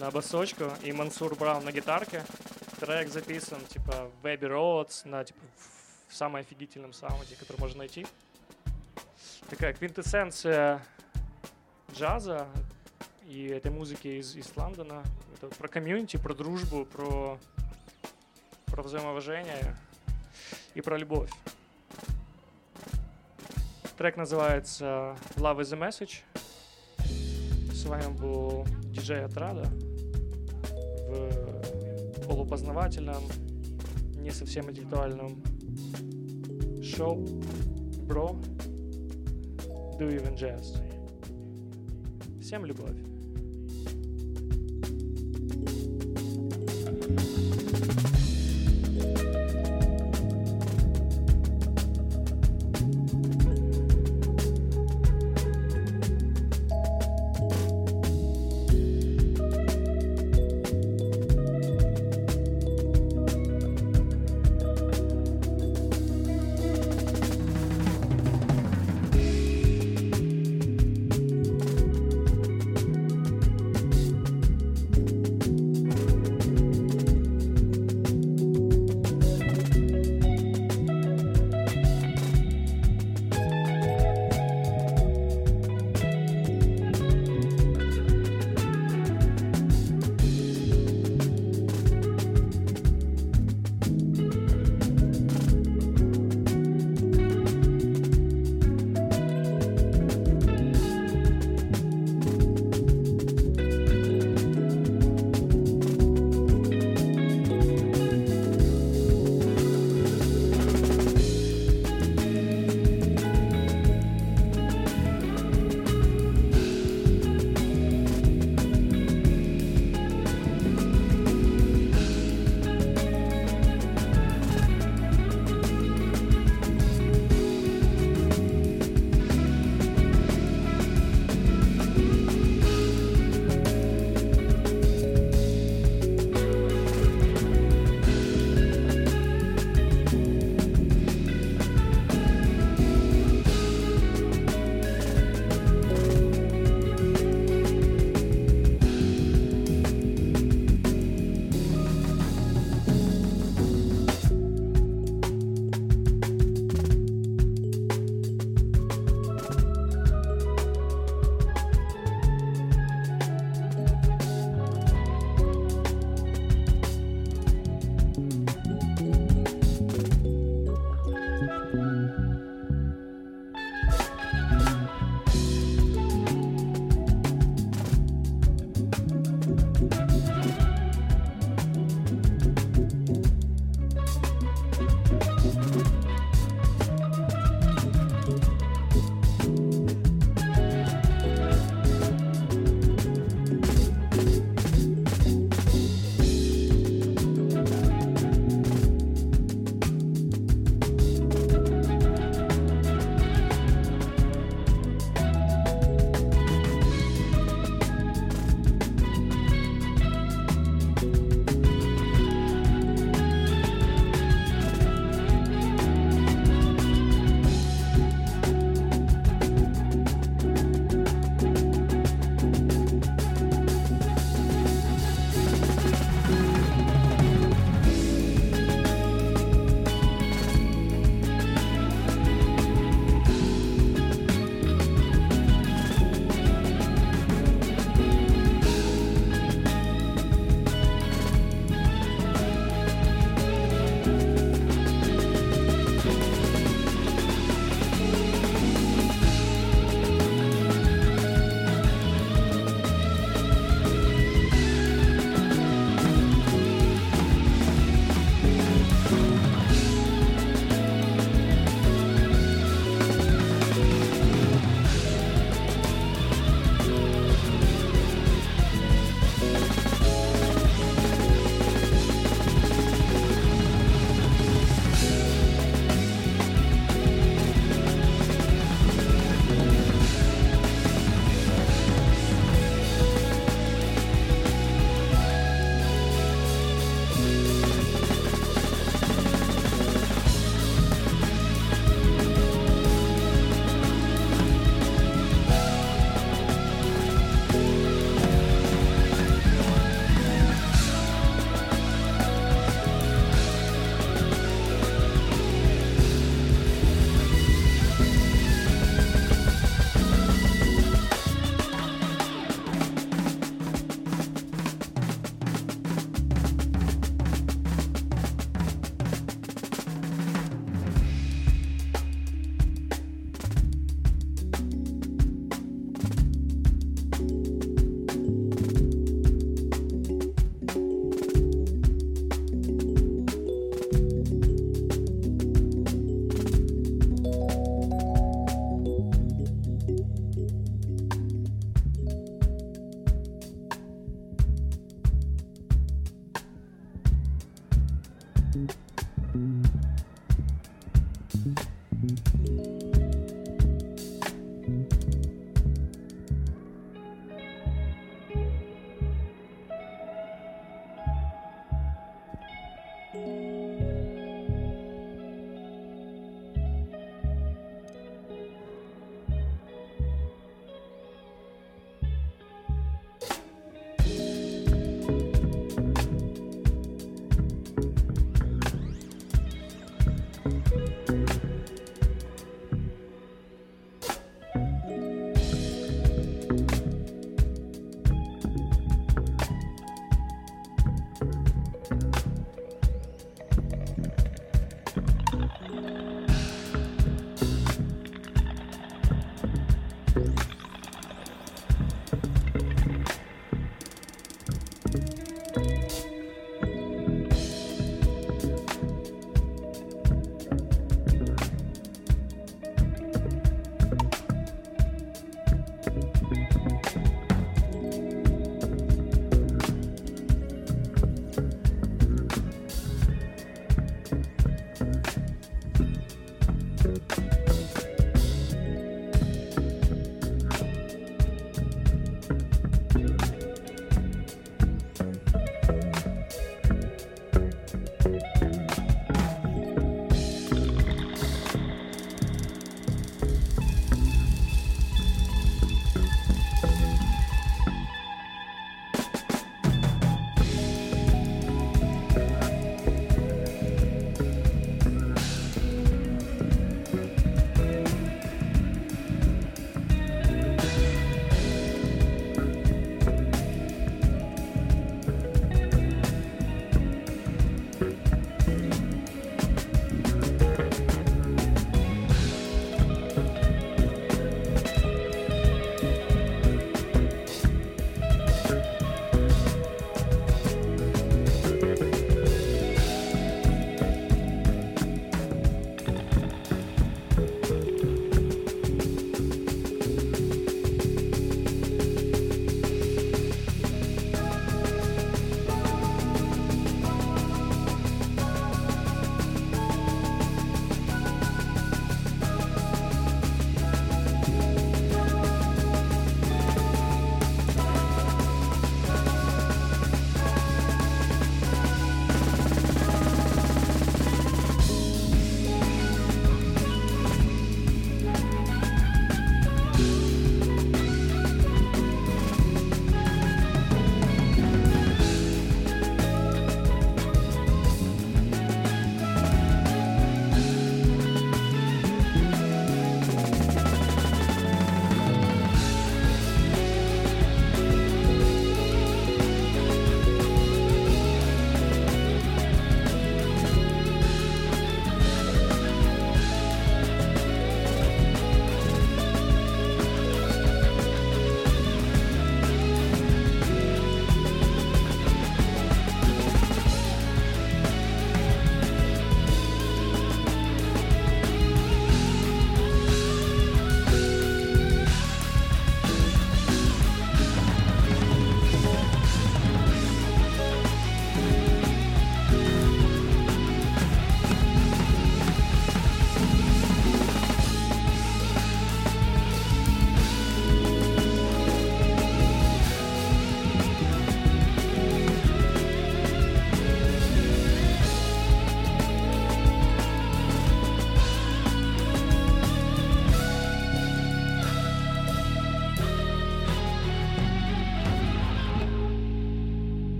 на басочку и Мансур Браун на гитарке. Трек записан типа в Abbey Road, на типа в самом офигительном саунде, который можно найти. Такая квинтэссенция джаза и этой музыки из Лондона. Это про комьюнити, про дружбу, про взаимоуважение и про любовь. Трек называется Love is a Message. С вами был диджей Атрада в полупознавательном, не совсем интеллектуальном шоу Bro Do You Jazz. Всем любовь.